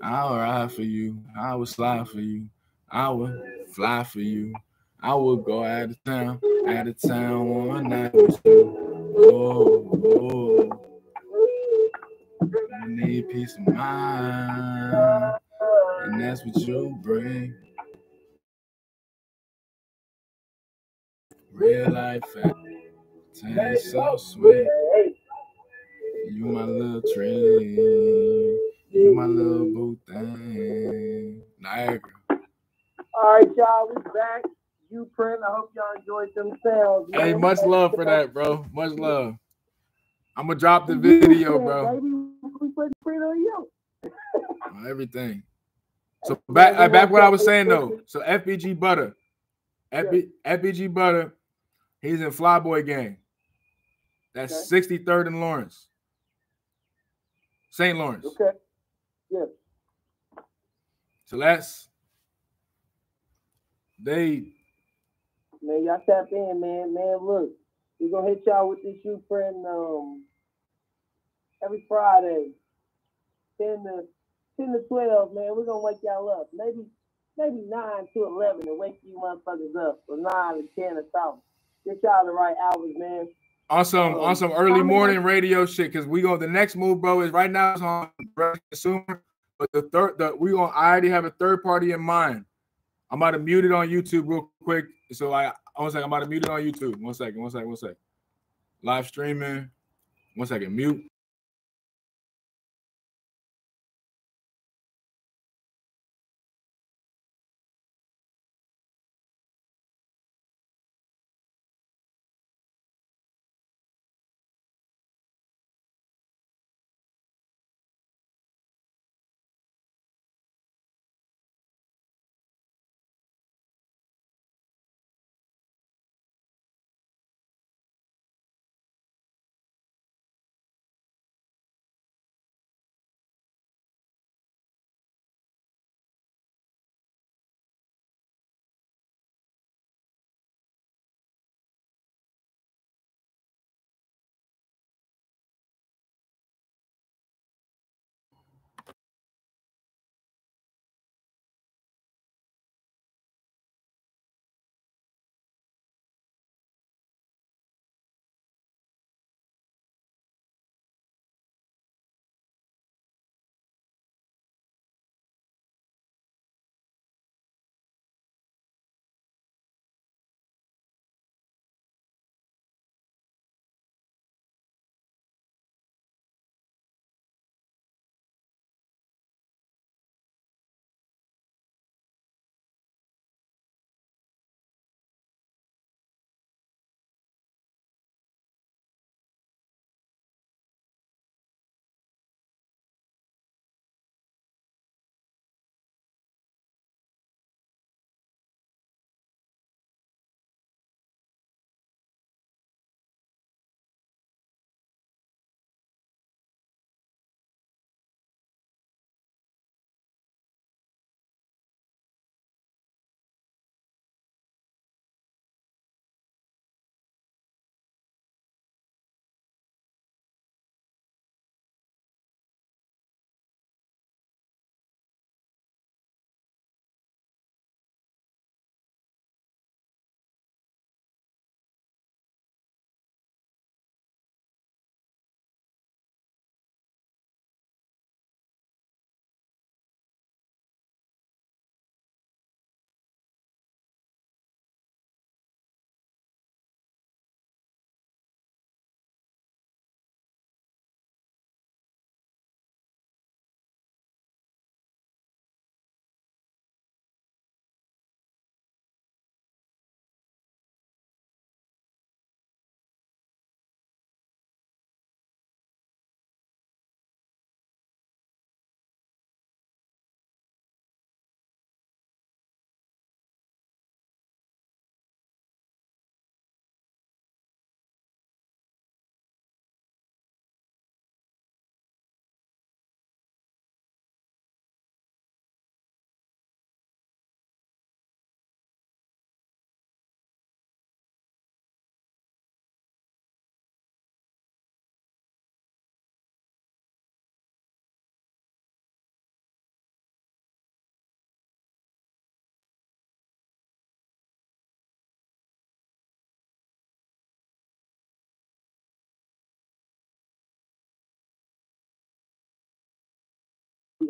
I would ride for you, I would slide for you, I would fly for you, I would go out of town one night with you. Oh, oh. I need peace of mind, and that's what you bring. Real life and so sweet. You my little tree, you my little boo thing. Niagara. All right, y'all, we back. U-Print. I hope y'all enjoyed themselves. Man. Hey, much love for that, bro. Much love. I'm gonna drop the video, bro. We put print on you. Everything. So back what I was saying though. So FBG Butta, FBG Butta, he's in Flyboy Gang. That's okay. 63rd and Lawrence. St. Lawrence. Okay. Yeah. So that's they. Man, y'all tap in, man. Man, look. We're going to hit y'all with this U-Print every Friday. 10 to 12, man. We're going to wake y'all up. Maybe 9 to 11 to wake you motherfuckers up. Or 9 to 10 or something. Get y'all the right hours, man. On some early morning radio shit, because we go the next move, bro, is right now it's on consumer, but I already have a third party in mind. I'm about to mute it on YouTube real quick. So I'm about to mute it on YouTube. One second. Live streaming. One second, mute.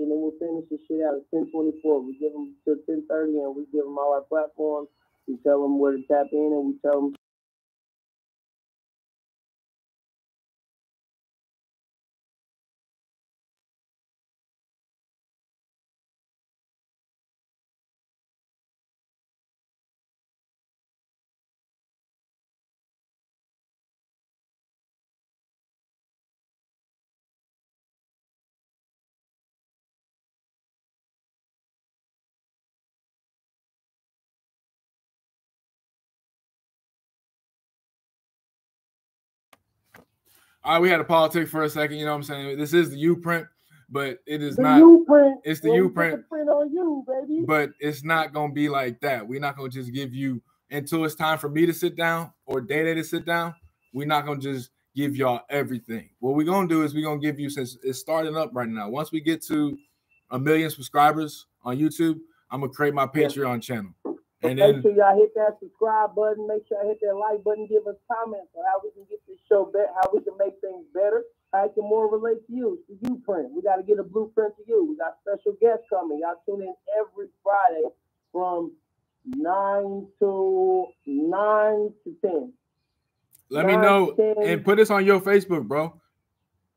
and then we'll finish this shit out at 10:24. We give them till 10:30, and we give them all our platforms. We tell them where to tap in, and we tell them. All right, we had a politic for a second, you know what I'm saying? This is the U-Print, but it is not. It's the U-Print. It's the print on you, baby. But it's not going to be like that. We're not going to just give you until it's time for me to sit down or Day Day to sit down. We're not going to just give y'all everything. What we're going to do is we're going to give you, since it's starting up right now, once we get to 1 million subscribers on YouTube, I'm going to create my Patreon channel. And then, make sure y'all hit that subscribe button. Make sure y'all hit that like button. Give us comments on how we can get this show better, how we can make things better, how it can more relate to you. It's the U-Print. We got to get a blueprint to you. We got special guests coming. Y'all tune in every Friday from 9 to 10. Let me know 10. And put this on your Facebook, bro.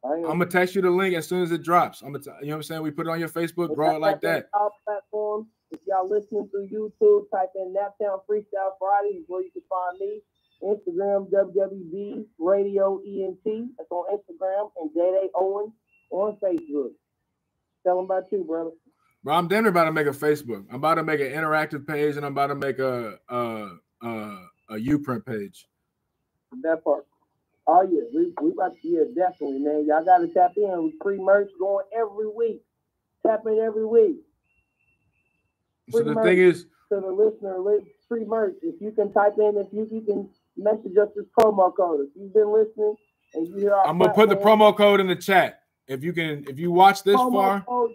I'm going to text you the link as soon as it drops. You know what I'm saying? We put it on your Facebook, grow it like that. All platforms. If y'all listening through YouTube, type in Naptown Freestyle Friday is where you can find me. Instagram, WWB Radio ENT. That's on Instagram. And Day Day Owens on Facebook. Tell them about you, brother. Bro, I'm damn near about to make a Facebook. I'm about to make an interactive page, and I'm about to make a U-Print page. That part. Oh, yeah. We about to, yeah, definitely, man. Y'all got to tap in. We free merch going every week. Tap in every week. So the thing is, to the listener, free merch. If you can type in, if you can message us this promo code. If you've been listening and you hear our I'm gonna put the promo code in the chat. If you watch this far. All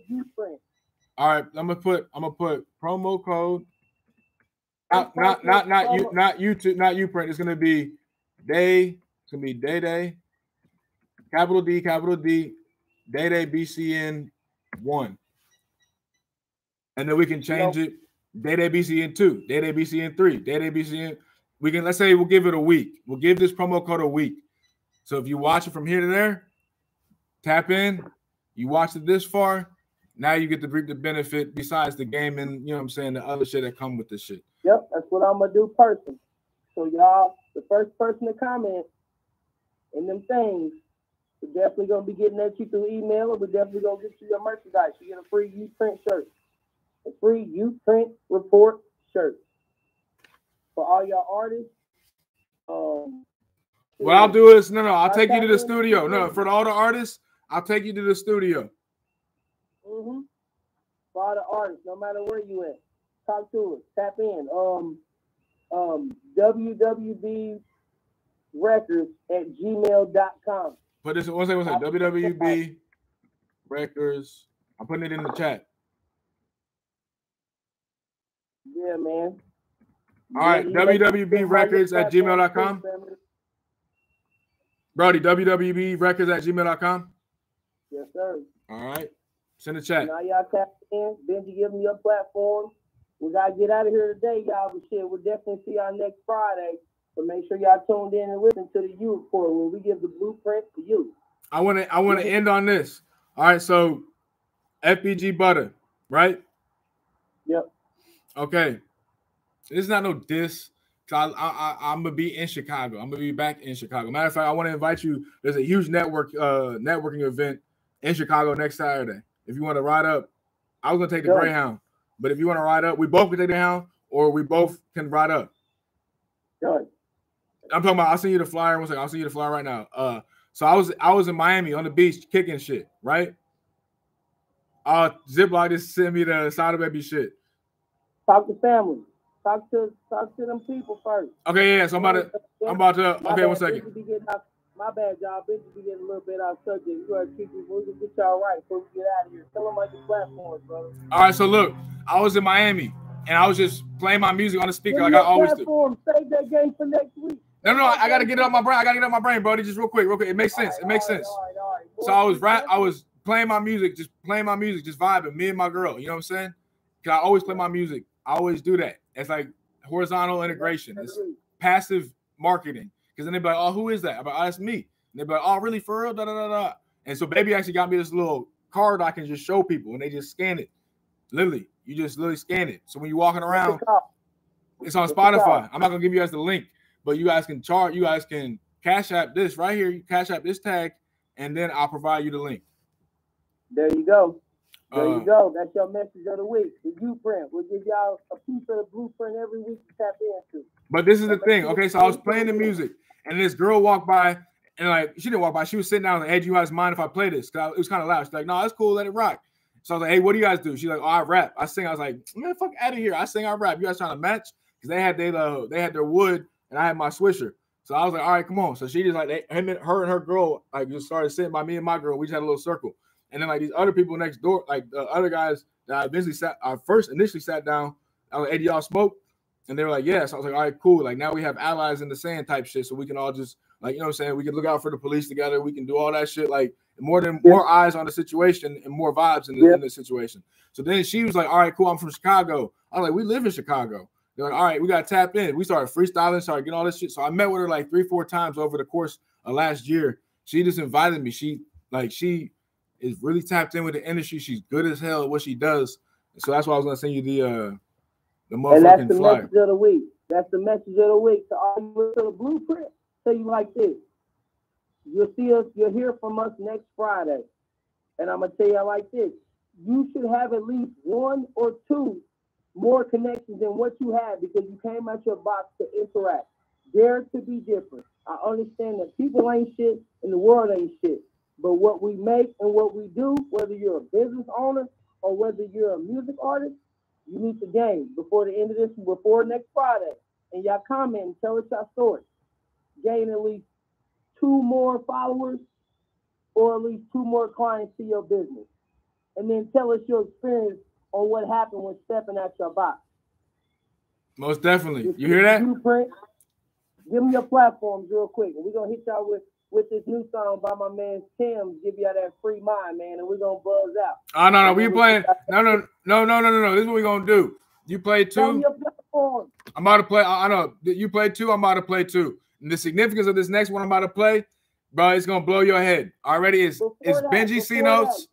right, I'm gonna put promo code. Not U-Print. It's gonna be Day. It's gonna be Day Day. Capital D. Day Day BCN 1. And then we can change it. Day Day BCN 2, Day Day BCN 3, Day Day BCN. We can, let's say we'll give it a week. We'll give this promo code a week. So if you watch it from here to there, tap in. You watched it this far. Now you get to reap the benefit besides the game and, you know what I'm saying, the other shit that come with this shit. Yep, that's what I'm gonna do personally. So y'all, the first person to comment in them things, we're definitely gonna be getting at you through email. We're definitely gonna get you your merchandise. You get a free U-Print shirt. A free U-Print Report shirt for all your artists. What I'll do is I'll take you to the studio. No, for all the artists, I'll take you to the studio. For all the artists, no matter where you at, talk to us, tap in. WWB Records at gmail.com. Put this one second. WWB Records. I'm putting it in the chat. Yeah, man. All right, wwbrecords@gmail.com. Brody, wwbrecords@gmail.com. Yes, sir. All right. Send a chat. Now y'all tap in. Benji, give me your platform. We got to get out of here today, y'all. But shit, we'll definitely see y'all next Friday. But make sure y'all tuned in and listen to the U-Report when we give the blueprint to you. I want to end on this. All right, so FBG Butta, right? Yep. Okay, it's not no diss. I'm gonna be in Chicago. I'm gonna be back in Chicago. Matter of fact, I want to invite you. There's a huge networking event in Chicago next Saturday. If you want to ride up, I was gonna take the Greyhound, but if you want to ride up, we both can take the Hound, or we both can ride up. Good. I'm talking about. I'll send you the flyer. One second. I'll send you the flyer right now. So I was in Miami on the beach kicking shit, right? Ziploc just sent me the Soda Baby shit. Talk to family. Talk to them people first. Okay, yeah. So I'm about to. Okay, one second. My bad, y'all. Bitch, we get a little bit off subject. You are teaching. We'll get y'all right before we get out of here. Tell them about your platforms, brother. All right. So look, I was in Miami and I was just playing my music on the speaker like I always do. Save that game for next week. No. I gotta get it off my brain. Brody. Just real quick. It makes sense. All right, so I was playing my music, just vibing, me and my girl. You know what I'm saying? Cause I always play my music. I always do that. It's like horizontal integration. It's passive marketing. Cause then they'd be like, oh, who is that? I'm like, oh, that's me. And they'd be like, oh, really, for real? Da, da, da, da. And so Baby actually got me this little card I can just show people, and they just scan it. Literally, you just literally scan it. So when you're walking around, it's on Spotify. I'm not gonna give you guys the link, but you guys can chart. You guys can Cash App this right here. You Cash App this tag, and then I'll provide you the link. There you go. There you go. That's your message of the week. The U-Print. We'll give y'all a piece of the blueprint every week to tap into. But this is the thing. Okay, so I was playing the music, and this girl walked by, and like she didn't walk by. She was sitting down. Like, hey, do you guys mind if I play this? Cause it was kind of loud. She's like, no, that's cool. Let it rock. So I was like, hey, what do you guys do? She's like, oh, I rap. I sing. I was like, man, fuck out of here. I sing. I rap. You guys trying to match? Cause they had their wood, and I had my swisher. So I was like, all right, come on. So she just like her and her girl like just started sitting by me and my girl. We just had a little circle. And then like these other people next door, like the other guys that I initially sat down. I was like, hey, do y'all smoke? And they were like, yeah. So I was like, all right, cool. Like now we have allies in the sand type shit. So we can all just like, you know what I'm saying? We can look out for the police together. We can do all that shit. Like more eyes on the situation and more vibes in the situation. So then she was like, all right, cool. I'm from Chicago. I was like, we live in Chicago. They're like, all right, we got to tap in. We started freestyling, started getting all this shit. So I met with her like 3-4 times over the course of last year. She just invited me. She is really tapped in with the industry. She's good as hell at what she does. So that's why I was going to send you the motherfucking and that's the flyer. Message of the week. That's the message of the week. So all you listen to the blueprint, tell you like this. You'll see us. You'll hear from us next Friday. And I'm going to tell you like this. You should have at least one or two more connections than what you had because you came out your box to interact. Dare to be different. I understand that people ain't shit and the world ain't shit. But what we make and what we do, whether you're a business owner or whether you're a music artist, you need to game before the end of this, before next Friday. And y'all comment and tell us your story. Gain at least 2 more followers or at least 2 more clients to your business. And then tell us your experience on what happened when stepping out your box. Most definitely. You hear that? Blueprint. Give me your platforms real quick. And we're going to hit y'all with this new song by my man Tim. Give y'all that free mind, man. And we're going to buzz out. Oh, no. We playing. No. This is what we're going to do. You play 2. I'm about to play. I know. You play 2. I'm about to play 2. And the significance of this next one I'm about to play, bro, it's going to blow your head. Already, it's Benji Sina's.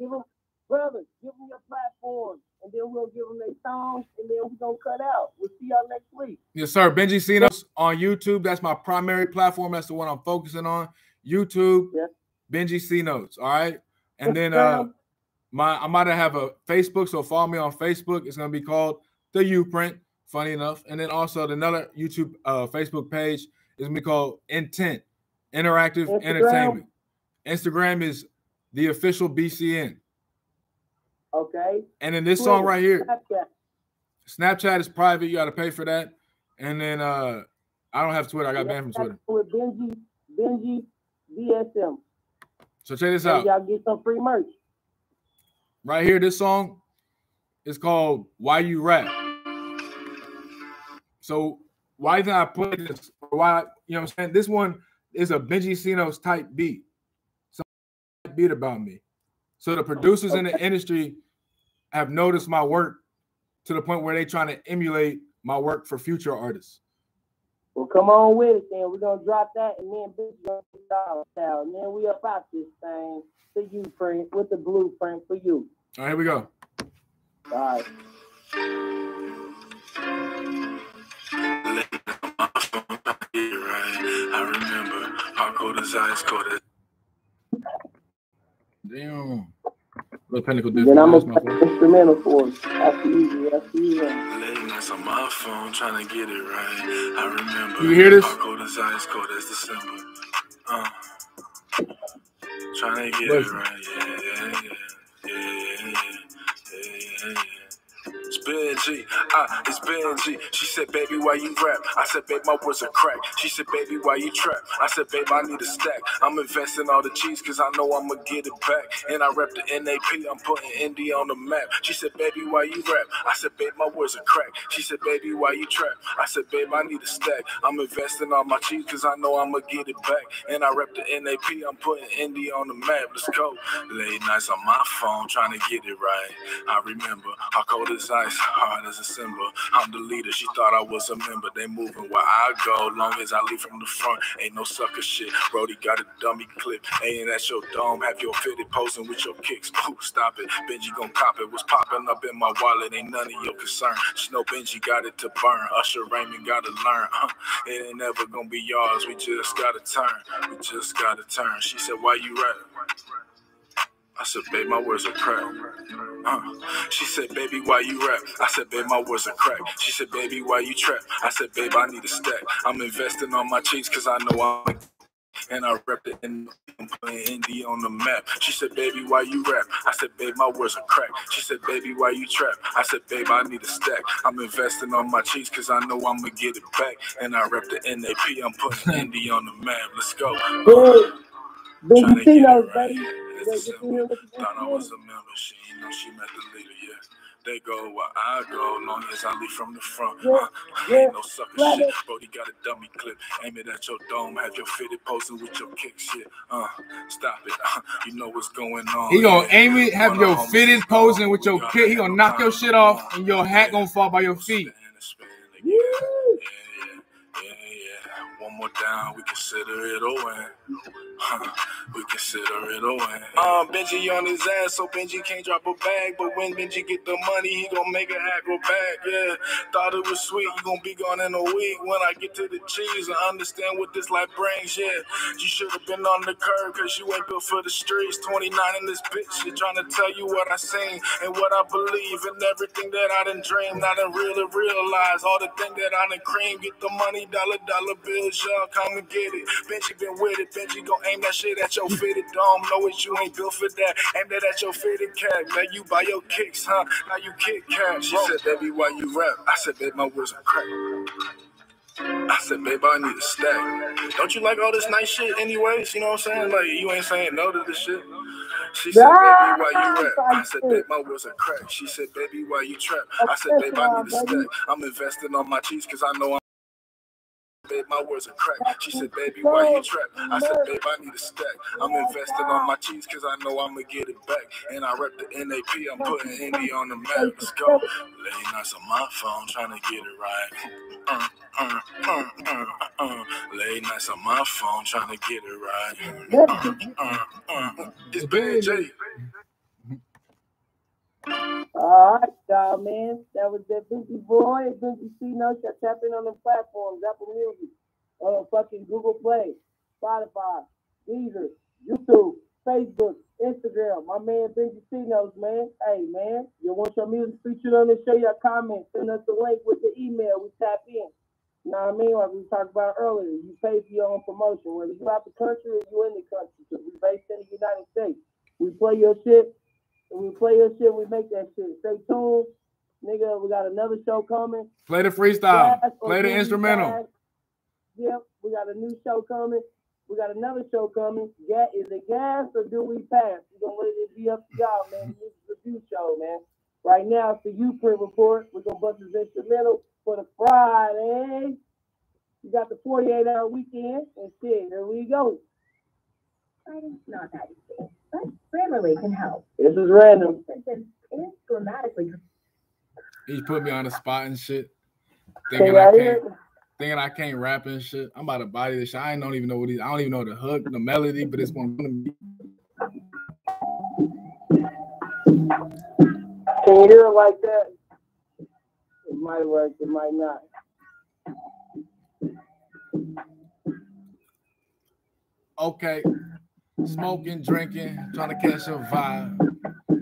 Brothers, give them your platform. And then we'll give them their songs, and then we're going to cut out. We'll see y'all next week. Yes, sir. Benji Sina's on YouTube. That's my primary platform. That's the one I'm focusing on. YouTube, yeah. Benji Sina's, all right? And then I might have a Facebook, so follow me on Facebook. It's going to be called The U-Print, funny enough. And then also another YouTube Facebook page is going to be called Intent, Interactive Entertainment. Instagram is The Official BCN. Okay. And then this song right here, Snapchat is private. You got to pay for that. And then I don't have Twitter. I got banned from Twitter. With Benji DSM. So check this out. Y'all get some free merch. Right here, this song is called Why You Rap. So why did I play this? Why, you know what I'm saying? This one is a Benji Sina's type beat. So beat about me. So the producers in the industry have noticed my work to the point where they're trying to emulate my work for future artists. Well, come on with it, then. We're going to drop that, and then bitch going to dollar style. And then we up out this thing for you, Frank, with the blueprint for you. All right, here we go. All right. I remember Paco's eyes coated. Damn. Little technical difference. Then I'm going to play instrumental for us. That's easy. That's easy. Late nights on my phone trying to get it right. I remember. You hear this? Trying to get it right. Yeah. Benji. It's Benji. She said, baby, why you rap? I said, babe, my words are crack. She said, baby, why you trap? I said, babe, I need a stack. I'm investing all the cheese because I know I'm going to get it back. And I rap the NAP. I'm putting Indy on the map. She said, baby, why you rap? I said, babe, my words are crack. She said, baby, why you trap? I said, babe, I need a stack. I'm investing all my cheese because I know I'm going to get it back. And I rap the NAP. I'm putting Indy on the map. Let's go. Late nights on my phone trying to get it right. I remember how cold as ice, hard as December. I'm the leader. She thought I was a member. They moving where I go. Long as I leave from the front, ain't no sucker shit. Brody got a dummy clip. Ain't at your dome. Have your fitted posing with your kicks. Poop, stop it. Benji gon' cop it. What's popping up in my wallet ain't none of your concern. Just know Benji got it to burn. Usher Raymond gotta learn. It ain't never gonna be yours. We just gotta turn. We just gotta turn. She said, why you rap? I said, babe, my words are crack. She said, baby, why you rap? I said, babe, my words are crack. She said, baby, why you trap? I said, babe, I need a stack. I'm investing on my cheeks because I know I'm... And I repped it and putting Indy on the map. She said, baby, why you rap? I said, babe, my words are crack. She said, baby, why you trap? I said, babe, I need a stack. I'm investing on my cheese because I know I'm going to get it back. And I repped the NAP. I'm putting Indy on the map. Let's go. Benji Sina, buddy. Thought I was a member. She ain't know she met the leader, yeah. They go where I go, long as I leave from the front. Ain't no sucker shit. Brody got a dummy clip. Aim it at your dome. Have your fitted posing with your kick shit. Stop it. You know what's going on. He gonna aim it, have your fitted posing with your kick. He gonna knock your shit off, and your hat gonna fall by your feet. One more down, we consider it a win. We consider it a win. Benji on his ass, so Benji can't drop a bag. But when Benji get the money, he gon' make an aggro bag. Yeah, thought it was sweet. You gon' be gone in a week. When I get to the cheese, I understand what this life brings. Yeah, you should have been on the curb, cause you ain't built for the streets. 29 in this bitch, shit, trying to tell you what I seen and what I believe and everything that I done dreamed. I done really realize all the thing that I done cream. Get the money, dollar bill. Y'all come and get it. Benji been with it. Benji gon' aim that shit at your fitted dome. Know it, you ain't built for that. Aim that at your fitted cat. Now you buy your kicks, huh? Now you kick cat. She said, baby, why you rap? I said, babe, my words are crack. I said, babe, I need a stack. Don't you like all this nice shit anyways? You know what I'm saying? Like, you ain't saying no to this shit. She said, baby, why you rap? I said, babe, my words are crack. She said, baby, why you trap? I said, babe, I need a stack. I'm investing on my cheese because I know I'm... Babe, my words are crack. She said, baby, why you trap? I said, babe, I need a stack. I'm investing on my cheese because I know I'm going to get it back. And I rep the NAP. I'm putting Indy on the map. Let's go. Late nights on my phone trying to get it right. Late nights on my phone trying to get it right. It's Benji. All right, y'all, man. That was that Benji boy. Benji Sina. Tap in on the platforms. Apple Music, fucking Google Play, Spotify, Deezer, YouTube, Facebook, Instagram. My man Benji Sina, man. Hey, man, you want your music featured on the show? Your comments. Send us a link with the email. We tap in. You know what I mean? Like we talked about earlier, you pay for your own promotion. Whether you out the country or you in the country, so we based in the United States. We play your shit. We play your shit, we make that shit. Stay tuned. Nigga, we got another show coming. Play the freestyle. Play the instrumental. Dash. Yep, we got a new show coming. We got another show coming. Yeah, is it gas or do we pass? We're going to let it be up to y'all, man. This is a new show, man. Right now, it's the U-Print Report. We're going to bust this instrumental for the Friday. We got the 48-hour weekend. And shit, here we go. Friday's not that easy. But Grammarly can help. This is random. It is grammatically. He put me on the spot and shit. Thinking I can't rap and shit. I'm about to body this shit. I don't even know the hook, the melody, but it's going to be. Can you hear it like that? It might work, it might not. Okay. Smoking, drinking, trying to catch a vibe.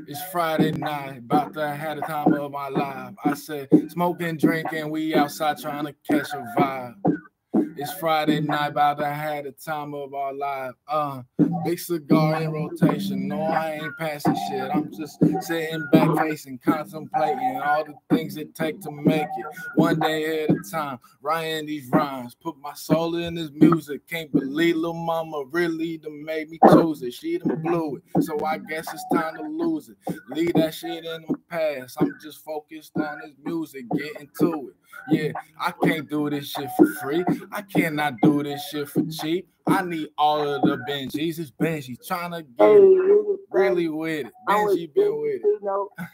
It's Friday night, about to have the time of my life. I said, smoking, drinking, we outside trying to catch a vibe. It's Friday night, about to have the time of our life. Big cigar in rotation. No, I ain't passing shit. I'm just sitting back, facing, contemplating all the things it takes to make it. One day at a time, writing these rhymes. Put my soul in this music. Can't believe Lil' Mama really done made me choose it. She done blew it, so I guess it's time to lose it. Leave that shit in the past. I'm just focused on this music, getting to it. Yeah, I can't do this shit for free. I cannot do this shit for cheap. I need all of the Benjis. It's Benji trying to get it. Really with it. Benji been with it.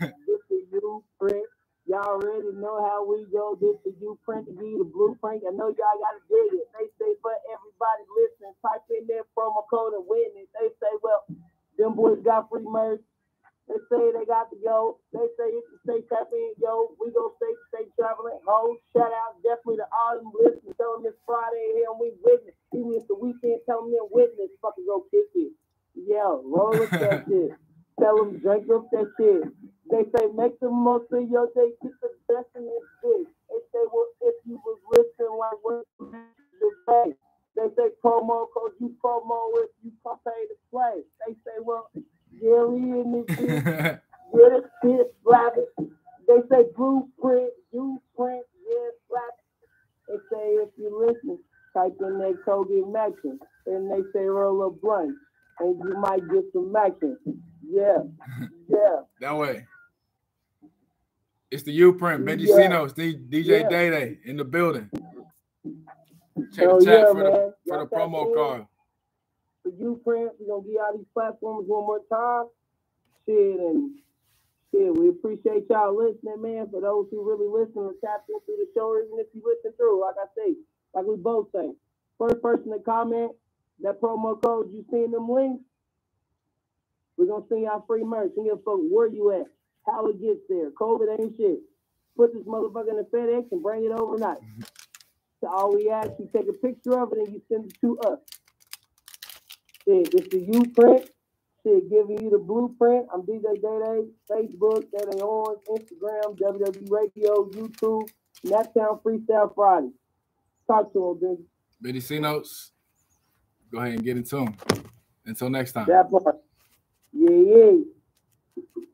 This is U-Print. Y'all already know how we go. This is U-Print to be the blueprint. I know y'all got to dig it. They say, but everybody listen. Type in their promo code and witness. They say, well, them boys got free merch. They say they got the yo. They say you can stay tapping yo. We gonna stay traveling home. Shout out definitely to all them listeners. Tell them it's Friday here and we witness. Even if the weekend, tell them they're witness. Fucking go kick it. Yeah, roll up that shit. Tell them drink up that shit. They say make the most of your day. Get the best in this shit. They say, well, if you was listening, like what you say. They say promo code you promo if you pay to play. They say, well, yeah, we in this shit. Yeah, this shit slap it. They say blueprint, U-Print, yeah, slap it. They say if you listen, type in that code, get matching. And they say roll a blunt, and you might get some matching. Yeah, yeah. That way. It's the U-Print, Benji Sina, DJ Day Day in the building. Check the chat for the promo card. For U-Print, we're going to get out these platforms one more time. We appreciate y'all listening, man. For those who really listen and tap in through the show, even if you listen through, like I say, like we both say, first person to comment, that promo code, you seen them links, we're going to send y'all free merch. We give a fuck where you at, how it gets there. COVID ain't shit. Put this motherfucker in the FedEx and bring it overnight. So all we ask, you take a picture of it and you send it to us. Shit, it's the U-Print. Shit, giving you the blueprint. I'm DJ Day Day. Facebook, That Ain't On, Instagram, WW Radio, YouTube, Naptown Freestyle Friday. Talk to him, dude. Benji Sino's. Go ahead and get into him. Until next time. That part. Yeah, yeah.